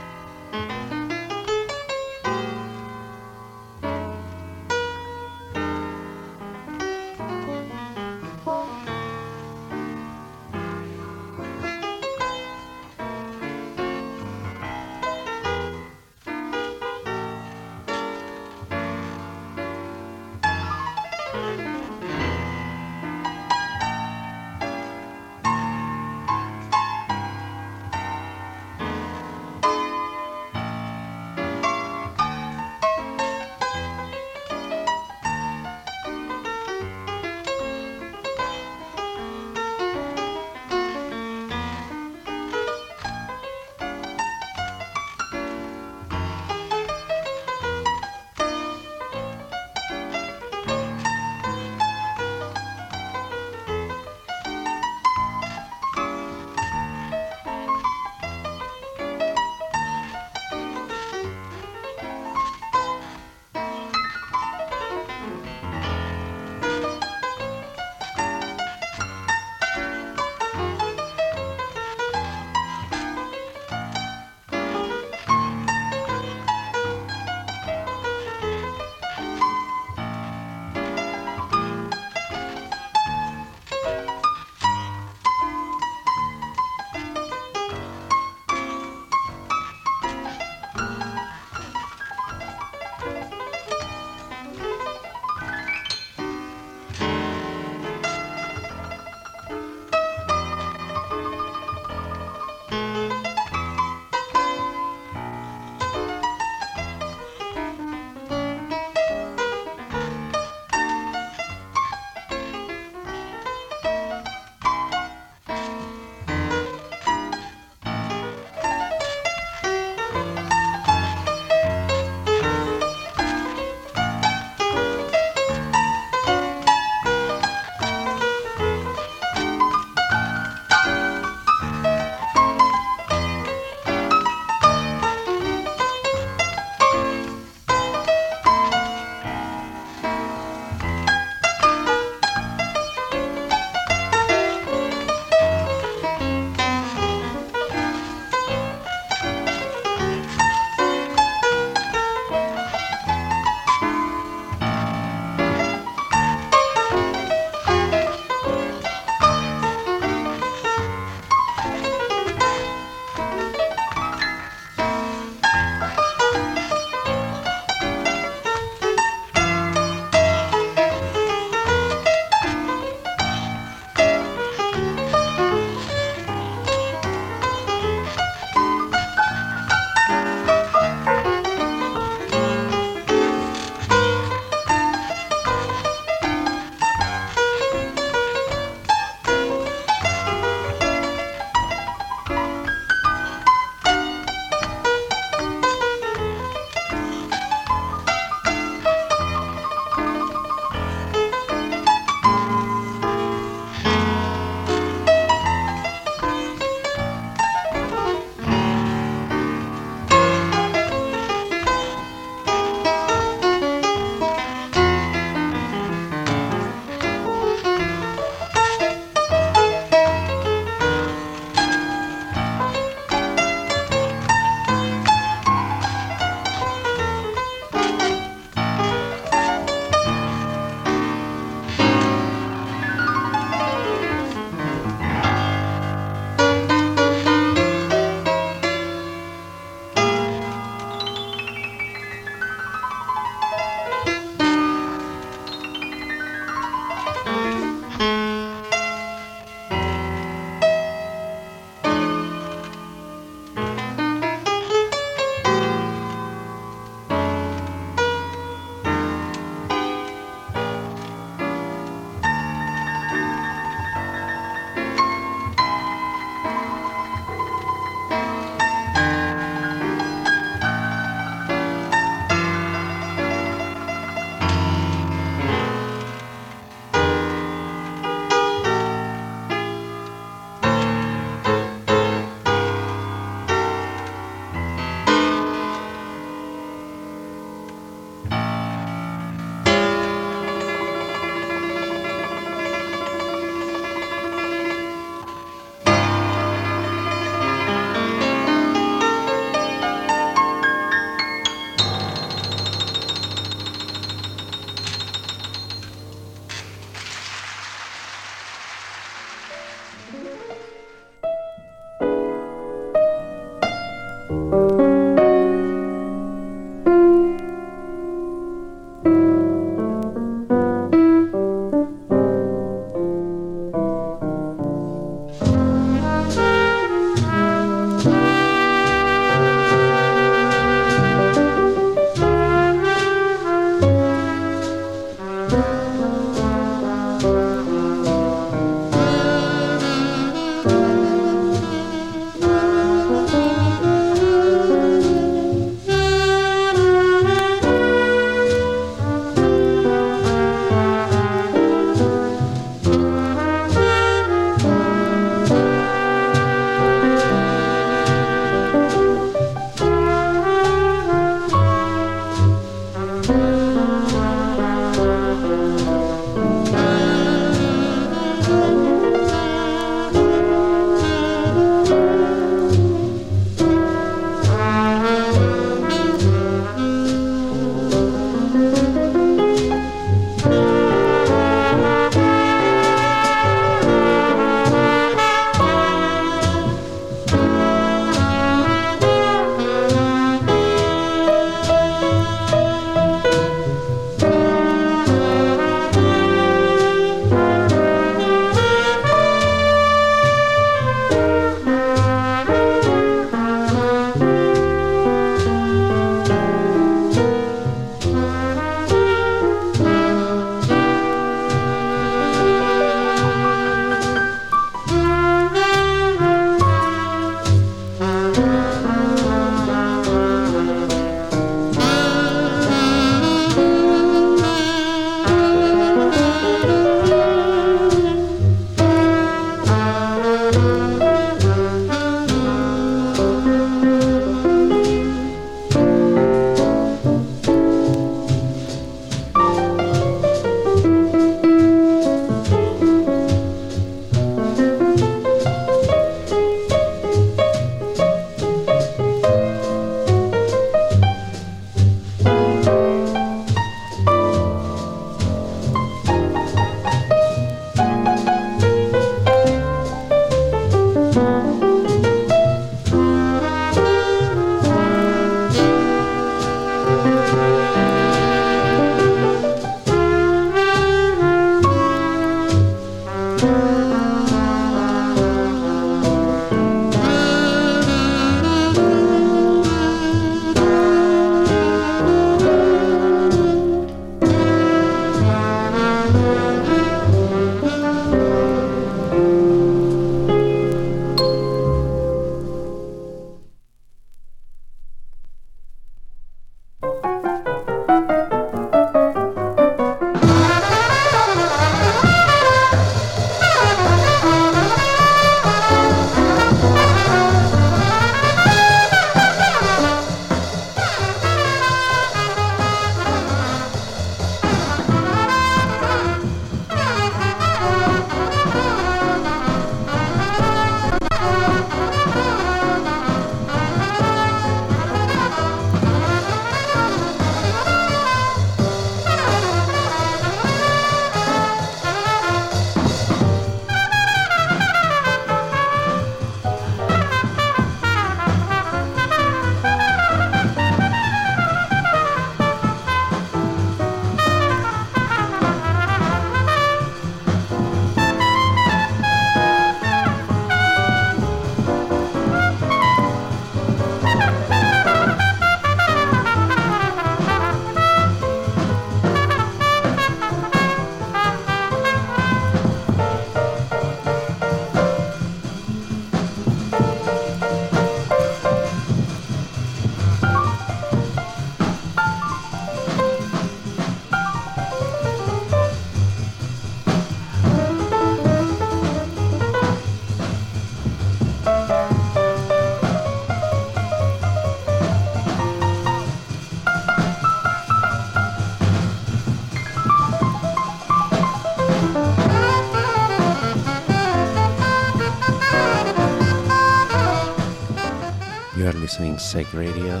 You are listening to Psych Radio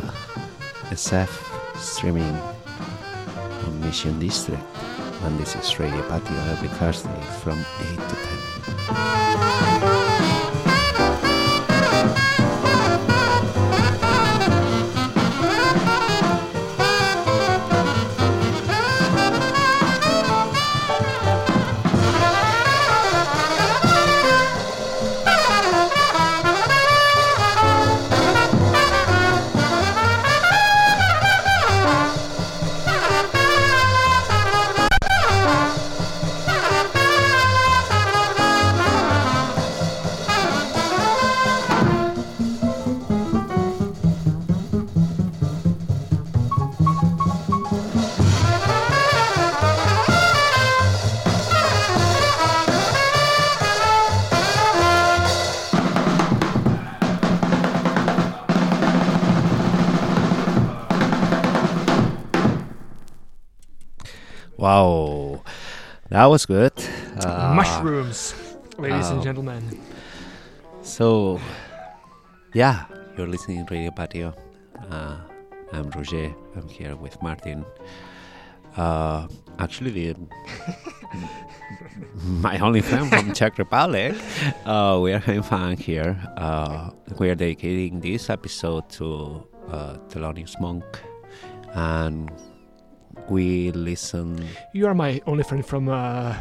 S F, streaming on Mission District, and this is Radio Patio every Thursday from eight to ten. Wow, that was good. Uh, Mushrooms, ladies um, and gentlemen. So, yeah, you're listening to Radio Patio. Uh, I'm Rouget. I'm here with Martin. Uh, actually, the, my only friend from Czech Republic. Uh, we are having fun here. Uh, we are dedicating this episode to uh, Thelonious Monk and. We listen. You are my only friend from uh,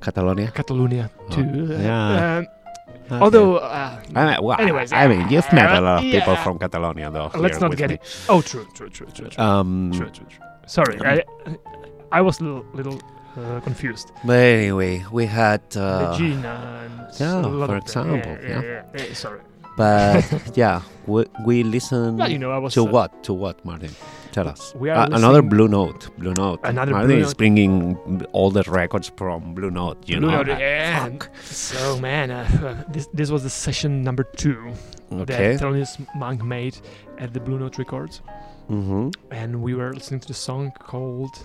Catalonia. Catalonia too. Oh, yeah. Uh, okay. Although, uh, I mean, well, anyways, I mean, you've met a lot of yeah. people from Catalonia, though. Let's not get me. it. Oh, true, true, true, true, true. Um, true, true, true. Sorry, um, I, I was a little, little uh, confused. But anyway, we had uh, Regina. And yeah, for example. Yeah, yeah, yeah. Yeah. Yeah, sorry. But yeah, we, we listen. Yeah, you know, I was to uh, what? To what, Martin? Tell us. We are uh, another Blue Note. Blue Note. Another Martin Blue is Note. Bringing all the records from Blue Note. You Blue know. Note, yeah. Uh, fuck. So man, uh, this this was the session number two okay. that Thelonious Monk made at the Blue Note Records, mm-hmm. and we were listening to the song called.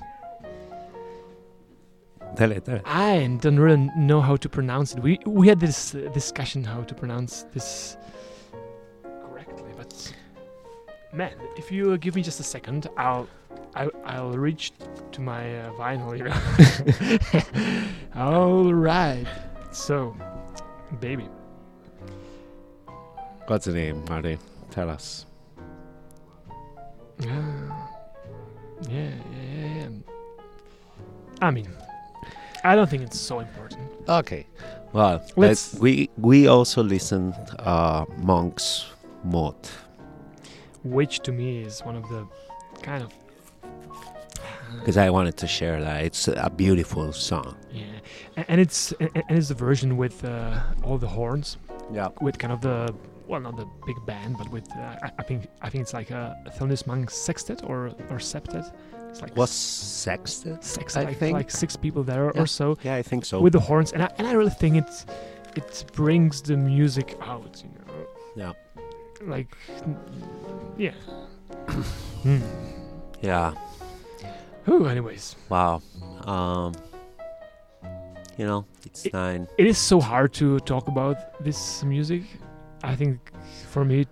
Tell it, tell it. I don't really know how to pronounce it. We we had this uh, discussion how to pronounce this. Man, if you give me just a second, I'll I'll, I'll reach to my uh, vinyl here. All right. So, baby. What's the name, Marty? Tell us. Uh, yeah, yeah, yeah, yeah. I mean, I don't think it's so important. Okay. Well, let's. We we also listened uh, Monk's Mood. Which to me is one of the kind of. Because I wanted to share that it's a beautiful song. Yeah, and, and it's and, and it's the version with uh, all the horns. Yeah. With kind of the well, not the big band, but with uh, I, I think I think it's like a Thelonious Monk sextet or or septet. It's like what's sextet? Sextet. I like, think like six people there yeah. or so. Yeah, I think so. With the horns, and I and I really think it's it brings the music out. You know. Yeah. Like, yeah. mm. Yeah. Ooh, anyways. Wow. Um, you know, it's it, nine. It is so hard to talk about this music. I think for me,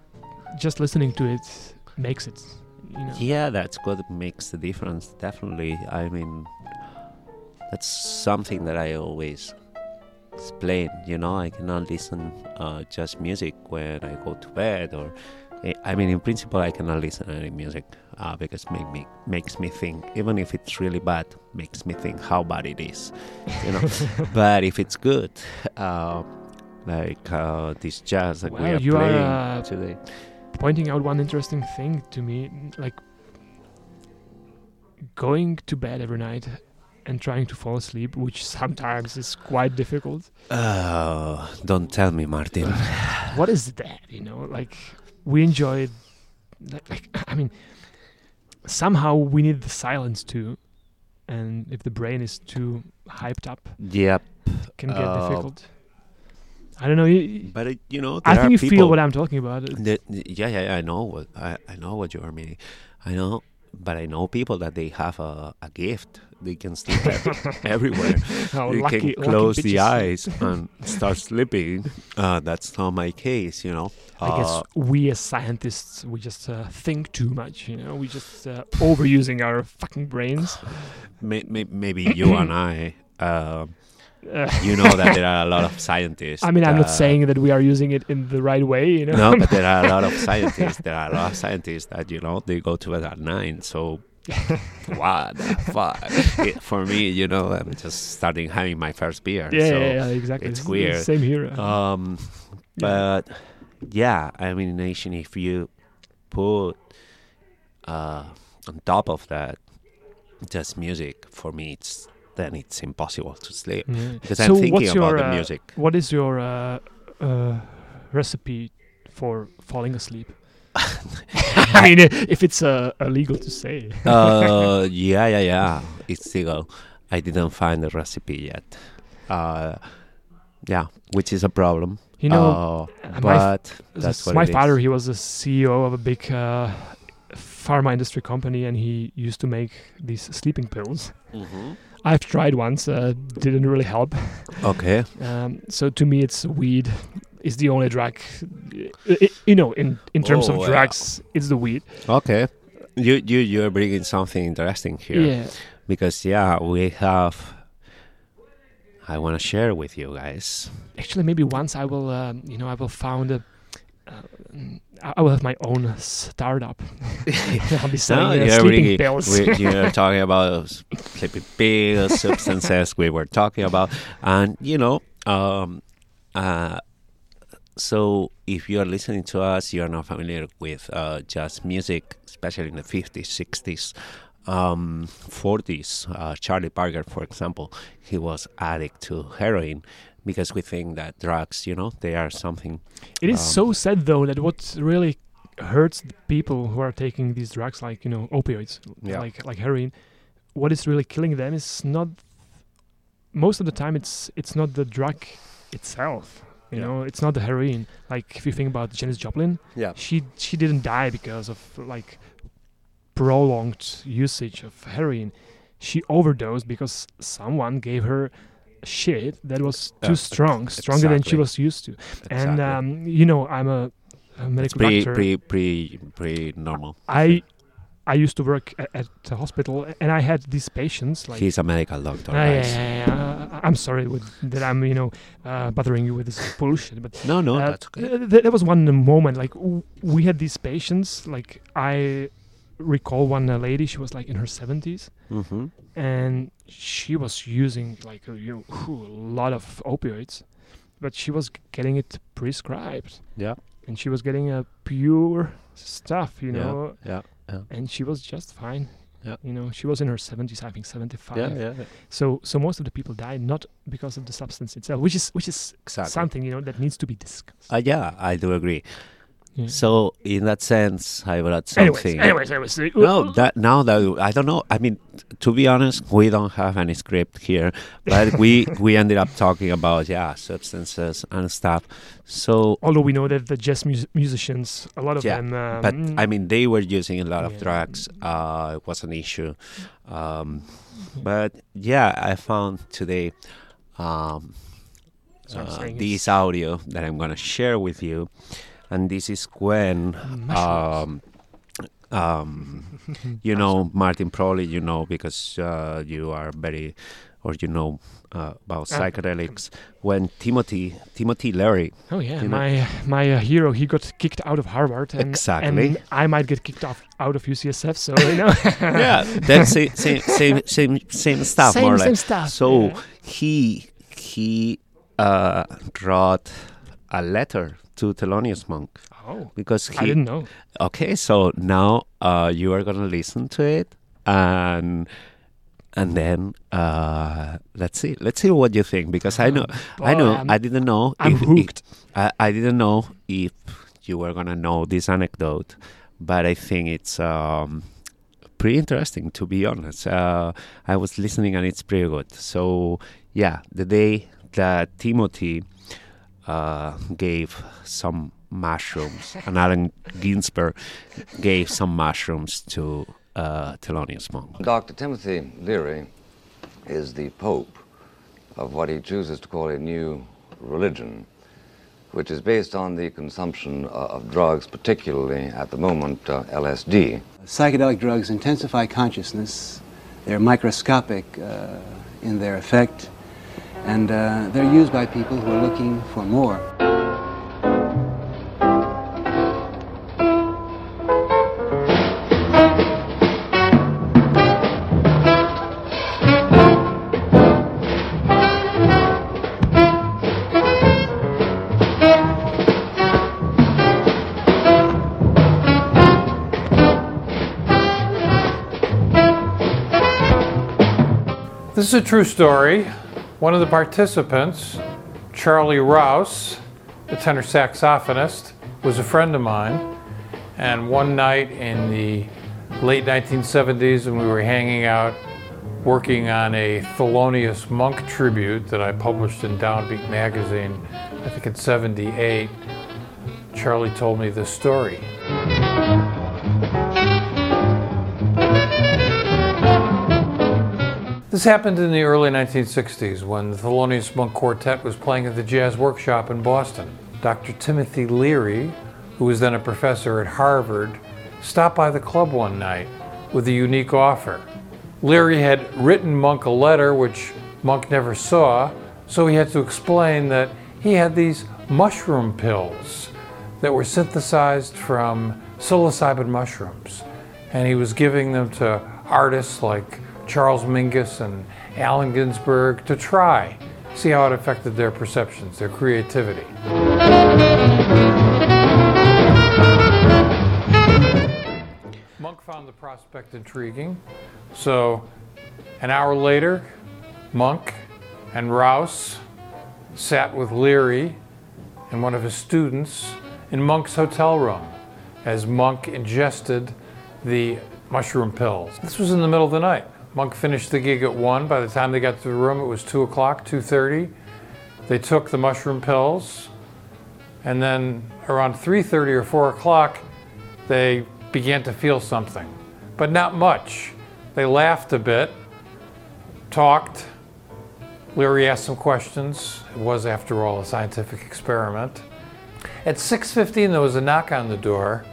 just listening to it makes it, you know. Yeah, that's what makes the difference, definitely. I mean, that's something that I always... explain, you know, I cannot listen uh, just music when I go to bed, or I mean, in principle, I cannot listen to any music uh, because make me makes me think. Even if it's really bad, makes me think how bad it is, you know. But if it's good, uh, like uh, this jazz that well, we are you playing are, uh, today, pointing out one interesting thing to me, like going to bed every night. And trying to fall asleep, which sometimes is quite difficult. Oh, don't tell me, Martin. What is that? You know, like we enjoy. Like, like I mean, somehow we need the silence too, and if the brain is too hyped up, yep, it can get uh, difficult. I don't know. You, but it, you know, there I think you feel what I'm talking about. That, yeah, yeah, yeah, I know what I, I know what you are meaning. I know, but I know people that they have a, a gift. they can sleep everywhere. How you lucky, can close the eyes and start sleeping. Uh, that's not my case, you know. I uh, guess we as scientists, we just uh, think too much, you know. We just uh, overusing our fucking brains. May- may- maybe you and I... Uh, Uh, you know that there are a lot of scientists. I mean, I'm uh, not saying that we are using it in the right way, you know. No, but there are a lot of scientists. There are a lot of scientists that, you know, they go to bed at nine. So, what the fuck? It, for me, you know, I'm just starting having my first beer. Yeah, so yeah, yeah, exactly. It's, it's weird. Same here. Um, but yeah, I mean, nation, if you put uh, on top of that just music, for me, it's. Then it's impossible to sleep yeah. because so I'm thinking your, about the uh, music. What is your uh, uh, recipe for falling asleep? I mean, if it's uh, illegal to say. uh, yeah, yeah, yeah. It's legal. I didn't find the recipe yet. Uh, yeah, which is a problem. You know, uh, but my, that's what my father, is. He was the C E O of a big uh, pharma industry company, and he used to make these sleeping pills. Mm-hmm. I've tried once, uh, didn't really help. Okay. Um, so to me, it's weed is the only drug. It, you know, in, in terms oh, of drugs, uh, it's the weed. Okay. You you you're bringing something interesting here. Yeah. Because yeah, we have. I want to share with you guys. Actually, maybe once I will. Um, you know, I will found a. Uh, I will have my own startup. I'll be selling no, uh, sleeping really, pills. You're talking about sleeping pills, substances we were talking about. And, you know, um, uh, so if you're listening to us, you're not familiar with uh, jazz music, especially in the fifties, sixties, um, forties. Uh, Charlie Parker, for example, he was addict to heroin. Because we think that drugs, you know, they are something. It is um, so sad, though, that what really hurts the people who are taking these drugs, like, you know, opioids, yeah. like like heroin, what is really killing them is not. Most of the time, it's it's not the drug itself. You yeah. know, it's not the heroin. Like if you think about Janis Joplin, yeah, she she didn't die because of like prolonged usage of heroin. She overdosed because someone gave her. Shit that was too uh, strong, stronger exactly. than she was used to, exactly. and um, you know I'm a, a medical pre, doctor. Pre, pre, pre normal. I, I used to work at, at the hospital, and I had these patients. Like, he's a medical doctor. Uh, right? yeah, yeah, yeah. Uh, I'm sorry with, that I'm you know uh, bothering you with this bullshit, but no, no, uh, that's okay. Th- there was one moment like w- we had these patients. Like I recall one uh, lady, she was like in her seventies, mm-hmm. and. She was using like you know, whew, a lot of opioids, but she was getting it prescribed. Yeah, and she was getting a pure stuff, you know. Yeah, yeah. yeah. And she was just fine. Yeah, you know, she was in her seventies, I think seventy-five. Yeah, yeah, yeah. So, so most of the people died not because of the substance itself, which is which is exactly. something you know that needs to be discussed. Uh, yeah, I do agree. Yeah. So in that sense, I brought something. Anyways, anyways, anyways. No, that now that I don't know. I mean, to be honest, we don't have any script here, but we, we ended up talking about yeah substances and stuff. So although we know that the jazz mus- musicians, a lot of yeah, them, um, but I mean, they were using a lot yeah. of drugs. Uh, it was an issue, um, but yeah, I found today um, uh, this audio that I'm gonna share with you. And this is when, um, um, you know, Martin, probably you know, because uh, you are very, or you know, uh, about psychedelics, when Timothy Timothy Leary. Oh, yeah, my know? my uh, hero, he got kicked out of Harvard. And, exactly. And I might get kicked off, out of U C S F, so, you know. yeah, that's same, same, same, same stuff, same, more or less. Same like. stuff. So yeah. he, he uh, wrote a letter. To Thelonious Monk. Oh, because he, I didn't know. Okay, so now uh, you are gonna listen to it, and and then uh, let's see, let's see what you think. Because I know, oh, I know, I'm, I didn't know. I'm if, hooked. If, I, I didn't know if you were gonna know this anecdote, but I think it's um, pretty interesting, to be honest. Uh, I was listening, and it's pretty good. So yeah, the day that Timothy. Uh, gave some mushrooms, and Allen Ginsberg gave some mushrooms to uh, Thelonious Monk. Doctor Timothy Leary is the pope of what he chooses to call a new religion, which is based on the consumption of drugs, particularly at the moment uh, L S D. Psychedelic drugs intensify consciousness. They're microscopic uh, in their effect, and uh, they're used by people who are looking for more. This is a true story. One of the participants, Charlie Rouse, the tenor saxophonist, was a friend of mine. And one night in the late nineteen seventies, when we were hanging out working on a Thelonious Monk tribute that I published in Downbeat magazine, I think in seventy-eight, Charlie told me this story. This happened in the early nineteen sixties when the Thelonious Monk Quartet was playing at the Jazz Workshop in Boston. Doctor Timothy Leary, who was then a professor at Harvard, stopped by the club one night with a unique offer. Leary had written Monk a letter which Monk never saw, so he had to explain that he had these mushroom pills that were synthesized from psilocybin mushrooms, and he was giving them to artists like Charles Mingus and Allen Ginsberg to try, see how it affected their perceptions, their creativity. Monk found the prospect intriguing, so an hour later, Monk and Rouse sat with Leary and one of his students in Monk's hotel room as Monk ingested the mushroom pills. This was in the middle of the night. Monk finished the gig at one. By the time they got to the room, it was two o'clock, two thirty. They took the mushroom pills, and then around three thirty or four o'clock, they began to feel something, but not much. They laughed a bit, talked. Leary asked some questions. It was, after all, a scientific experiment. At six fifteen, there was a knock on the door.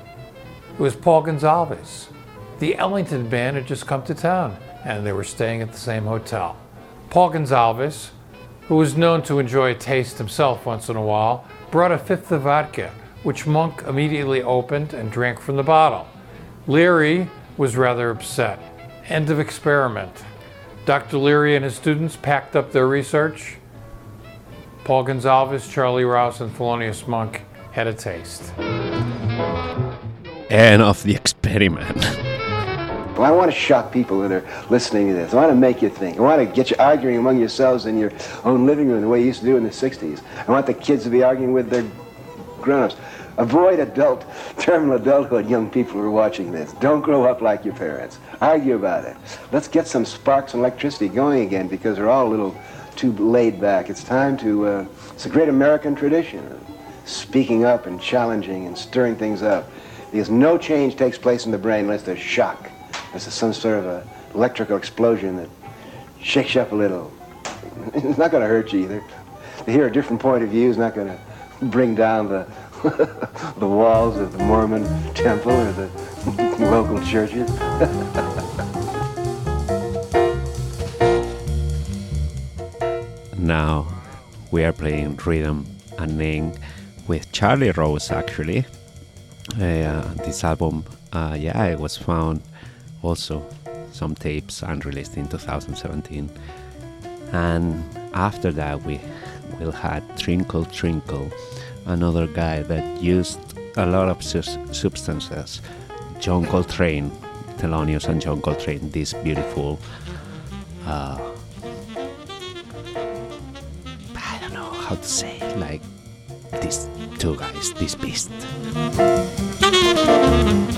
It was Paul Gonsalves. The Ellington band had just come to town, and they were staying at the same hotel. Paul Gonsalves, who was known to enjoy a taste himself once in a while, brought a fifth of vodka, which Monk immediately opened and drank from the bottle. Leary was rather upset. End of experiment. Doctor Leary and his students packed up their research. Paul Gonsalves, Charlie Rouse, and Thelonious Monk had a taste. End of the experiment. Well, I want to shock people that are listening to this. I want to make you think. I want to get you arguing among yourselves in your own living room the way you used to do in the sixties. I want the kids to be arguing with their grown-ups. Avoid adult, terminal adulthood, young people who are watching this. Don't grow up like your parents. Argue about it. Let's get some sparks and electricity going again because we're all a little too laid back. It's time to, uh, it's a great American tradition of speaking up and challenging and stirring things up because no change takes place in the brain unless there's shock. This is some sort of an electrical explosion that shakes you up a little. It's not going to hurt you either. To hear a different point of view is not going to bring down the the walls of the Mormon temple or the local churches. Now we are playing Rhythm and Ning with Charlie Rouse, actually. Uh, this album, uh, yeah, it was found. Also, some tapes unreleased in two thousand seventeen. And after that, we will had Trinkle Trinkle, another guy that used a lot of su- substances. John Coltrane, Thelonious and John Coltrane, this beautiful, uh, I don't know how to say, like these two guys, this beast. Thank you.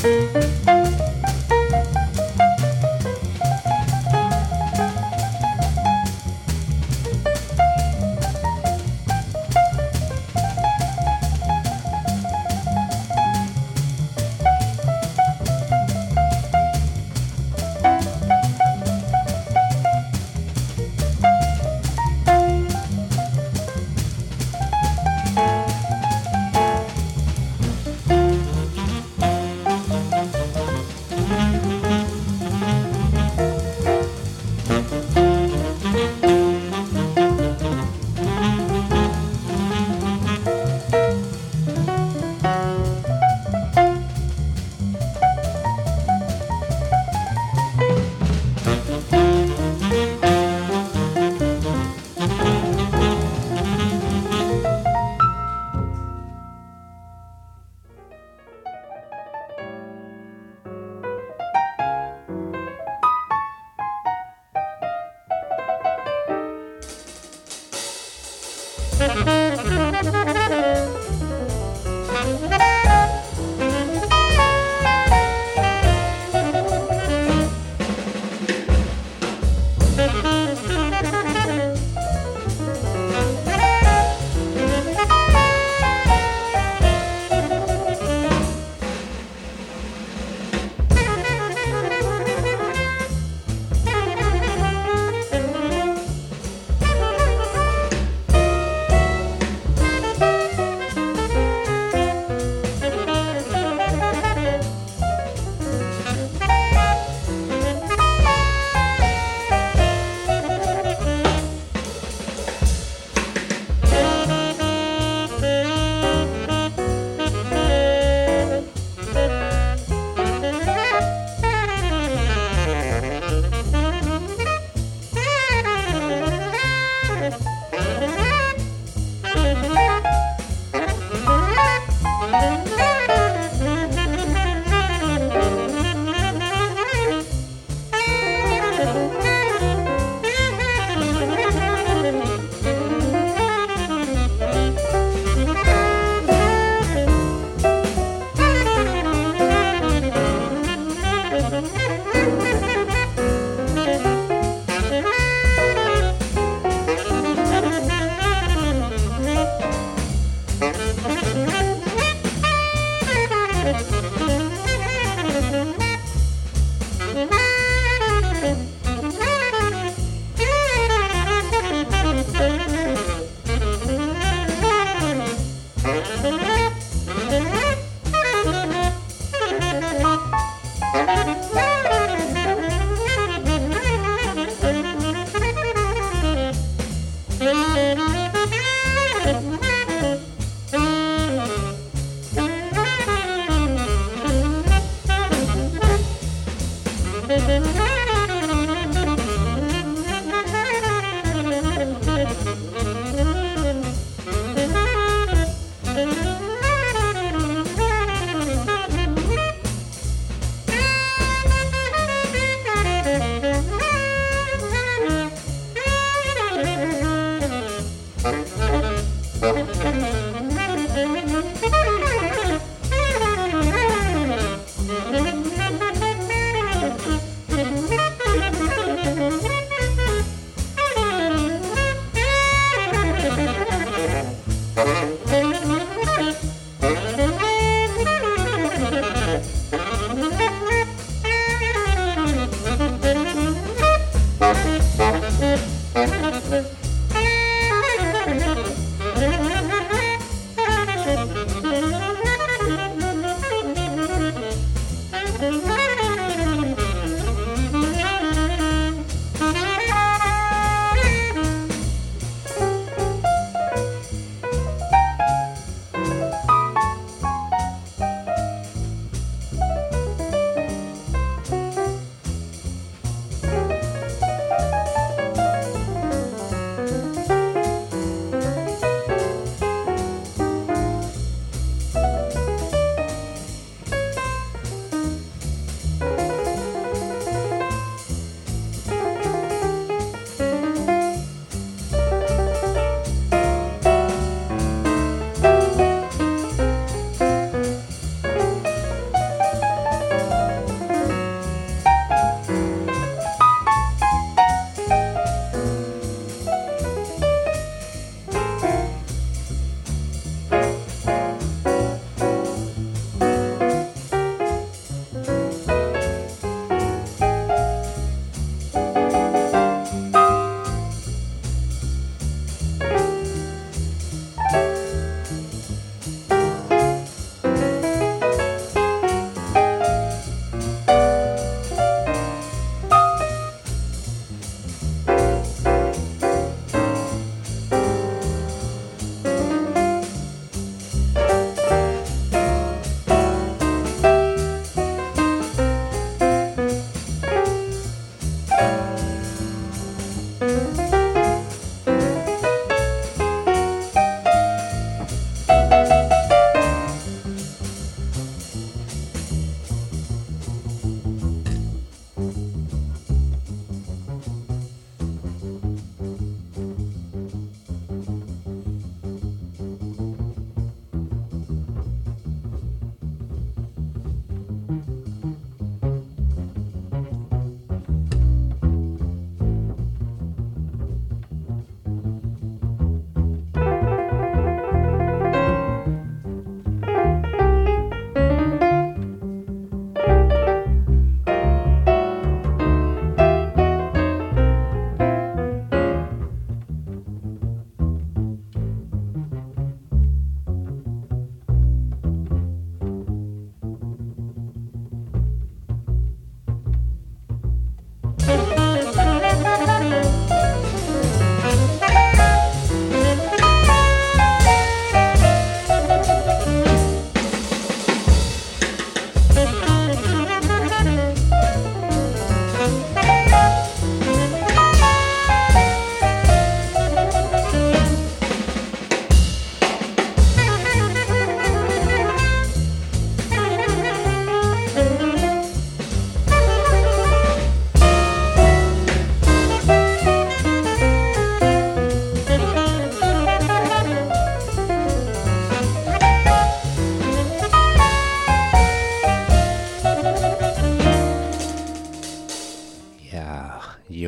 Thank you.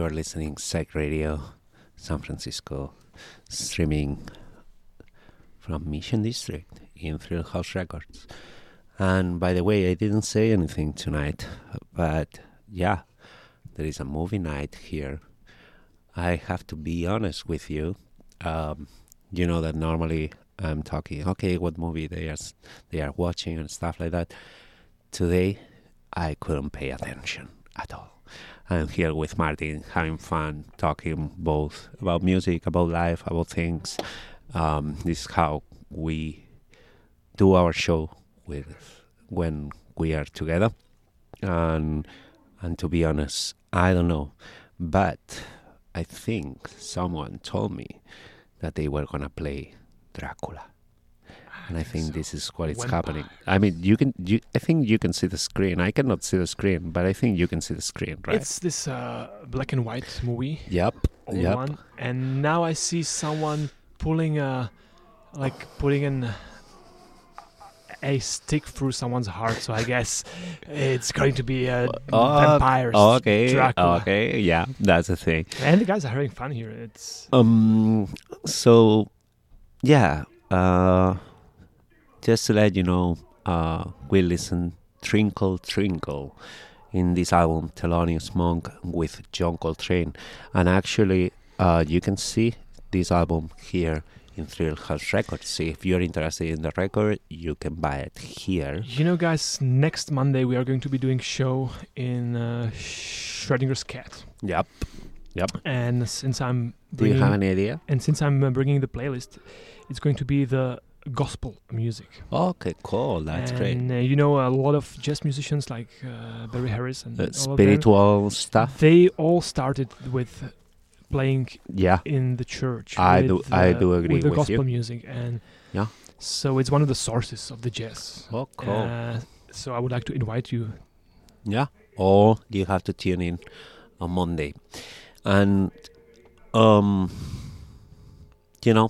You are listening to Psych Radio, San Francisco, streaming from Mission District in Thrillhouse Records. And by the way, I didn't say anything tonight, but yeah, there is a movie night here. I have to be honest with you. Um, you know that normally I'm talking, okay, what movie they are they are watching and stuff like that. Today, I couldn't pay attention at all. I'm here with Martin, having fun, talking both about music, about life, about things. Um, this is how we do our show with when we are together. And and to be honest, I don't know. But I think someone told me that they were going to play Dracula. And I think so. This is what is Vampires. Happening. I mean, you can. You, I think you can see the screen. I cannot see the screen, but I think you can see the screen, right? It's this uh, black and white movie. Yep. Old yep. One. And now I see someone pulling a, like pulling an a stick through someone's heart. So I guess it's going to be a oh, vampire. Okay. Dracula. Okay. Yeah, that's the thing. And the guys are having fun here. It's um. So, yeah. Uh. Just to let you know, uh, we listen Trinkle Trinkle in this album, Thelonious Monk with John Coltrane. And actually, uh, you can see this album here in Thrillhouse Records. See, if you're interested in the record, you can buy it here. You know, guys, next Monday we are going to be doing show in uh, Schrödinger's cat. Yep, yep. And since I'm... Bringing, do you have any idea? And since I'm uh, bringing the playlist, it's going to be the... gospel music. Okay, cool. That's and, great. Uh, you know, a lot of jazz musicians like uh, Barry Harris and uh, all spiritual them, stuff. They all started with playing yeah. in the church. I with, do. I uh, do agree with, the with gospel you. Gospel music, and yeah. So it's one of the sources of the jazz. Oh, cool. Uh, so I would like to invite you. Yeah. Or you have to tune in on Monday, and um, you know,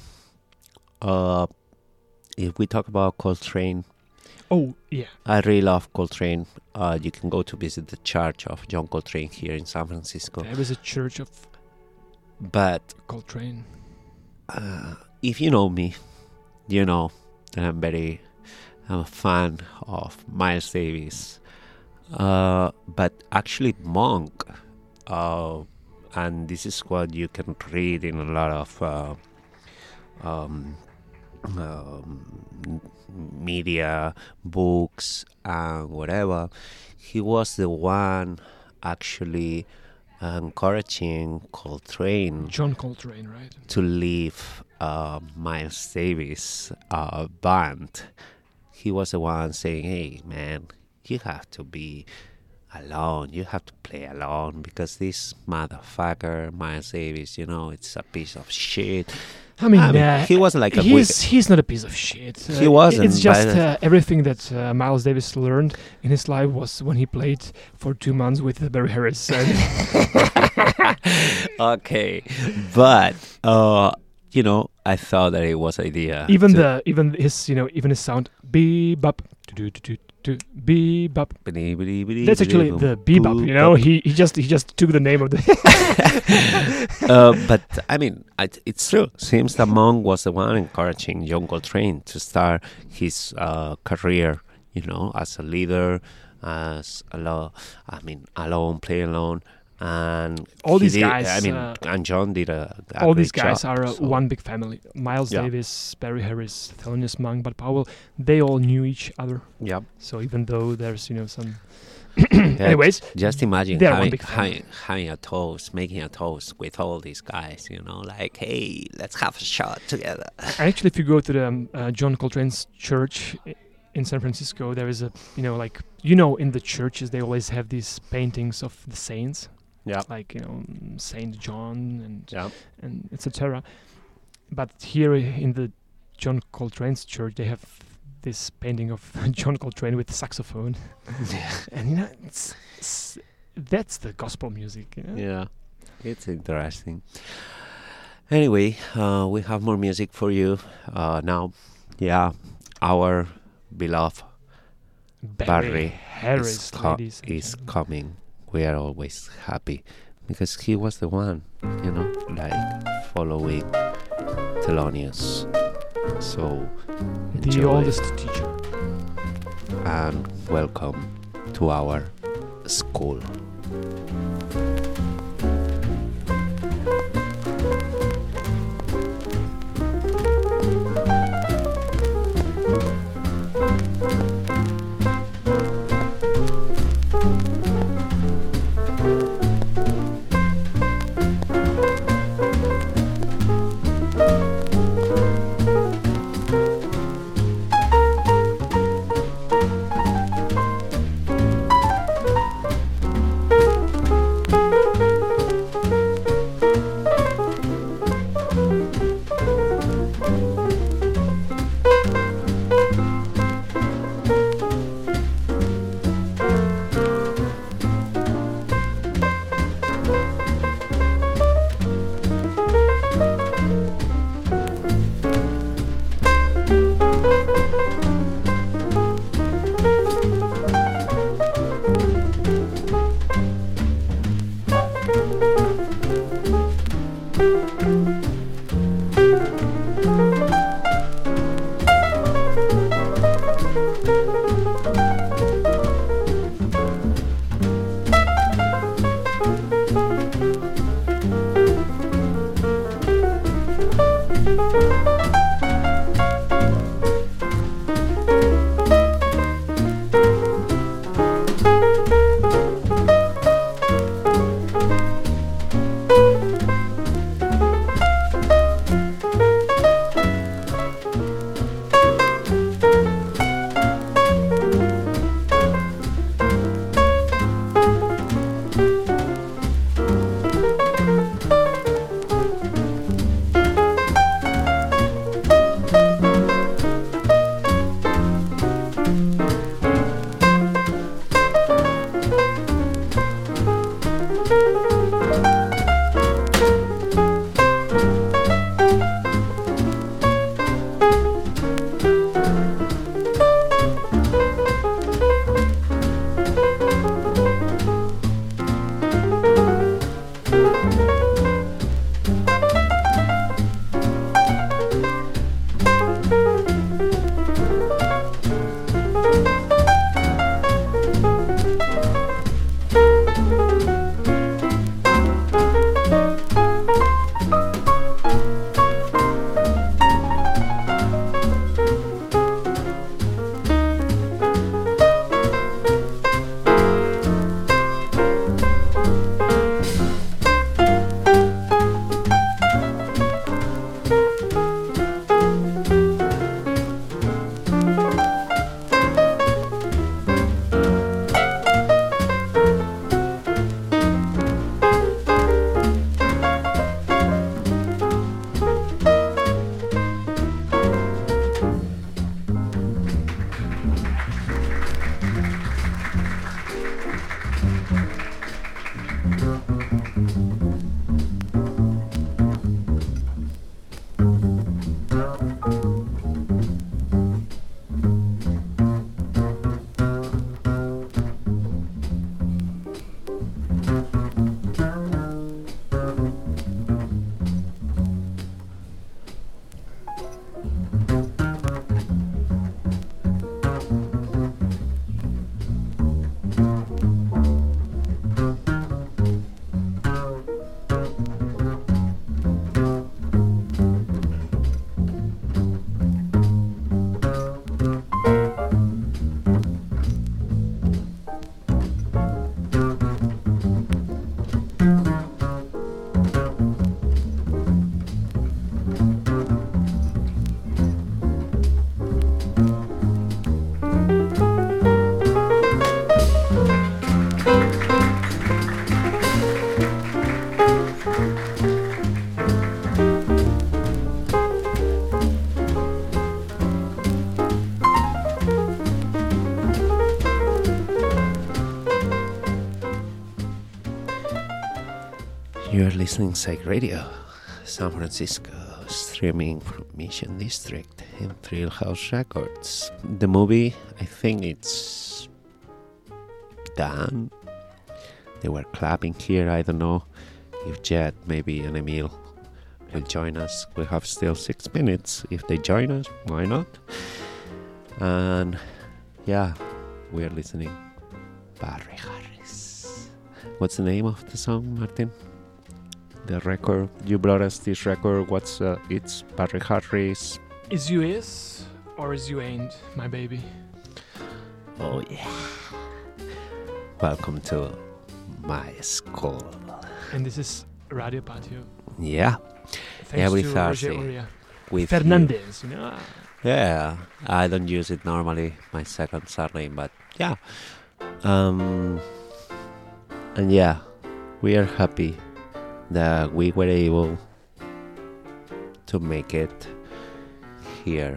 uh. if we talk about Coltrane, oh yeah, I really love Coltrane. Uh, you can go to visit the Church of John Coltrane here in San Francisco. There is a Church of, but Coltrane. Uh, if you know me, you know that I'm very, I'm a fan of Miles Davis, uh, but actually Monk, uh, and this is what you can read in a lot of. Uh, um, Um, media, books, and whatever. He was the one actually encouraging Coltrane, John Coltrane, right, to leave uh, Miles Davis' uh, band. He was the one saying, "Hey, man, you have to be alone. You have to play alone because this motherfucker, Miles Davis, you know, it's a piece of shit." I mean, I mean uh, he wasn't like a he's, he's not a piece of shit. Uh, he wasn't. It's just uh, everything that uh, Miles Davis learned in his life was when he played for two months with Barry Harris. Okay, but uh, you know, I thought that it was idea. Even the even his you know even his sound bebop do do do do bebop. That's actually the bebop. You know, he he just he just took the name of the. uh, but I mean, it, it's true. Seems that Monk was the one encouraging John Coltrane to start his uh, career, you know, as a leader, as a lo- I mean, alone, play alone, and all these did, guys. I mean, uh, and John did a, a all these guys job, are uh, so. One big family. Miles yeah. Davis, Barry Harris, Thelonious Monk, Bud Powell. They all knew each other. Yeah. So even though there's you know some. Anyways, just imagine having, having, having a toast, making a toast with all these guys, you know, like, hey, let's have a shot together. Actually, if you go to the um, uh, John Coltrane's church in San Francisco, there is a, you know, like, you know, in the churches, they always have these paintings of the saints. Yeah. Like, you know, Saint John and, yeah. and et cetera. But here in the John Coltrane's church, they have... this painting of John Coltrane with the saxophone. Yeah. And you know, it's, it's, that's the gospel music. You know? Yeah, it's interesting. Anyway, uh, we have more music for you uh, now. Yeah, our beloved Barry, Barry Harris is, co- is coming. We are always happy because he was the one, you know, like following Thelonious. So enjoy. The oldest teacher. And welcome to our school. Listening Psych Radio, San Francisco, streaming from Mission District and Thrillhouse Records. The movie, I think it's done. They were clapping here, I don't know. If Jed, maybe, and Emil will join us, we have still six minutes. If they join us, why not? And yeah, we are listening Barry Harris. What's the name of the song, Martin? The record you brought us, this record. What's uh, it's Barry Harris? Is you is or is you ain't my baby? Oh yeah. Welcome to my school. And this is Radio Patio. Yeah. Thanks Every to Thursday. With Fernandez, you. you know. Yeah, I don't use it normally, my second surname, but yeah. Um, and yeah, we are happy that we were able to make it here.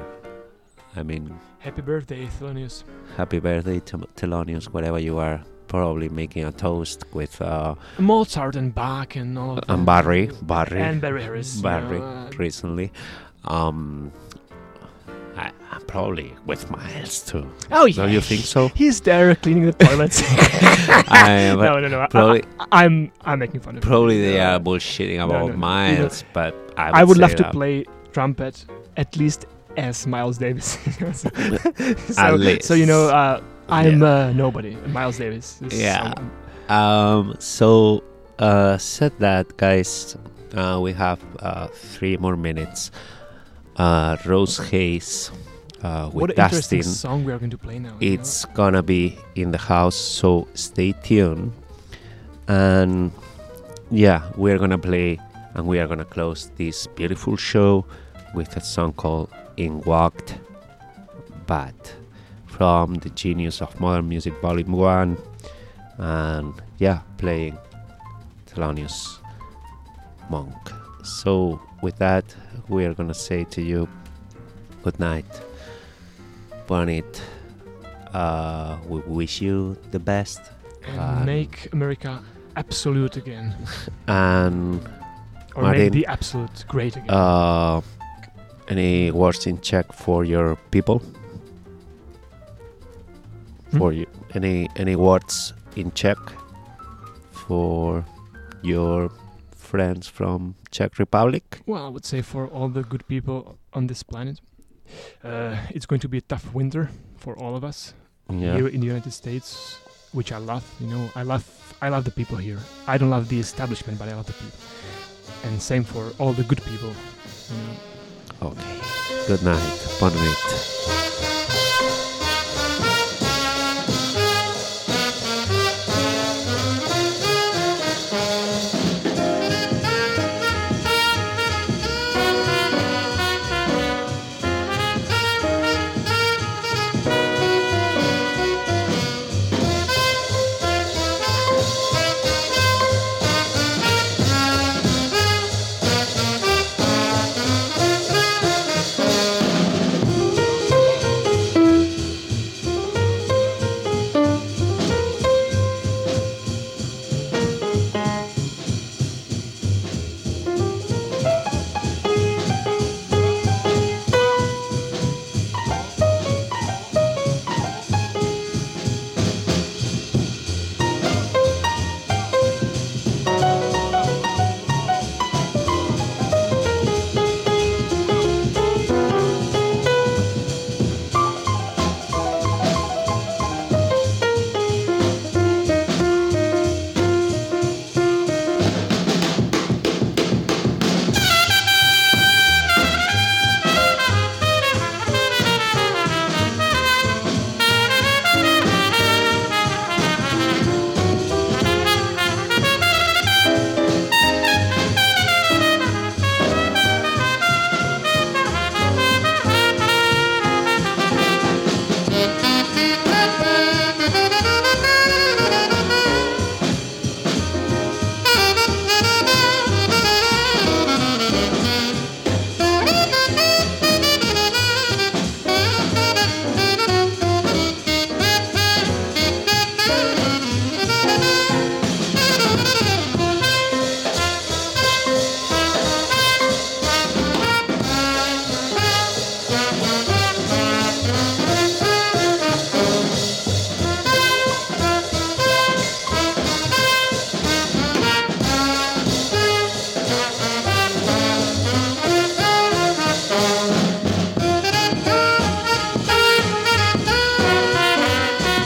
I mean, happy birthday, Thelonious. Happy birthday to Thelonious, wherever you are. Probably making a toast with uh, Mozart and Bach and all of that. And Barry, Barry. And Barry Harris. Barry, you know, uh, recently. Um, I, probably with Miles too. Oh yeah. Don't you think so? He's there cleaning the toilets. I, no, no, no. Probably, I, I, I'm, I'm making fun of him. Probably they are bullshitting about no, no, Miles, no. But I would, I would love to play trumpet at least as Miles Davis. so, at least. So, you know, uh, I'm yeah. uh, nobody. Miles Davis. This yeah. Um, so, uh, said that, guys, uh, we have uh, three more minutes. Uh, Rose Hayes uh, with what Dustin. What interesting song we are going to play now. It's you know? gonna be in the house, so stay tuned. And yeah, we are gonna play and we are gonna close this beautiful show with a song called In Walked But from The Genius of Modern Music Volume one. And yeah, playing Thelonious Monk. So with that, we are going to say to you good night, burn it, uh, we wish you the best. And um, make America absolute again. And or Martin, make the absolute great again. Uh, any words in Czech for your people? Hmm? For you, any any words in Czech for your friends from Czech Republic? Well, I would say for all the good people on this planet, uh, it's going to be a tough winter for all of us yeah. here in the United States, which I love. You know, I love, I love the people here. I don't love the establishment, but I love the people. And same for all the good people. You know. Okay. Good night. Bon nuit.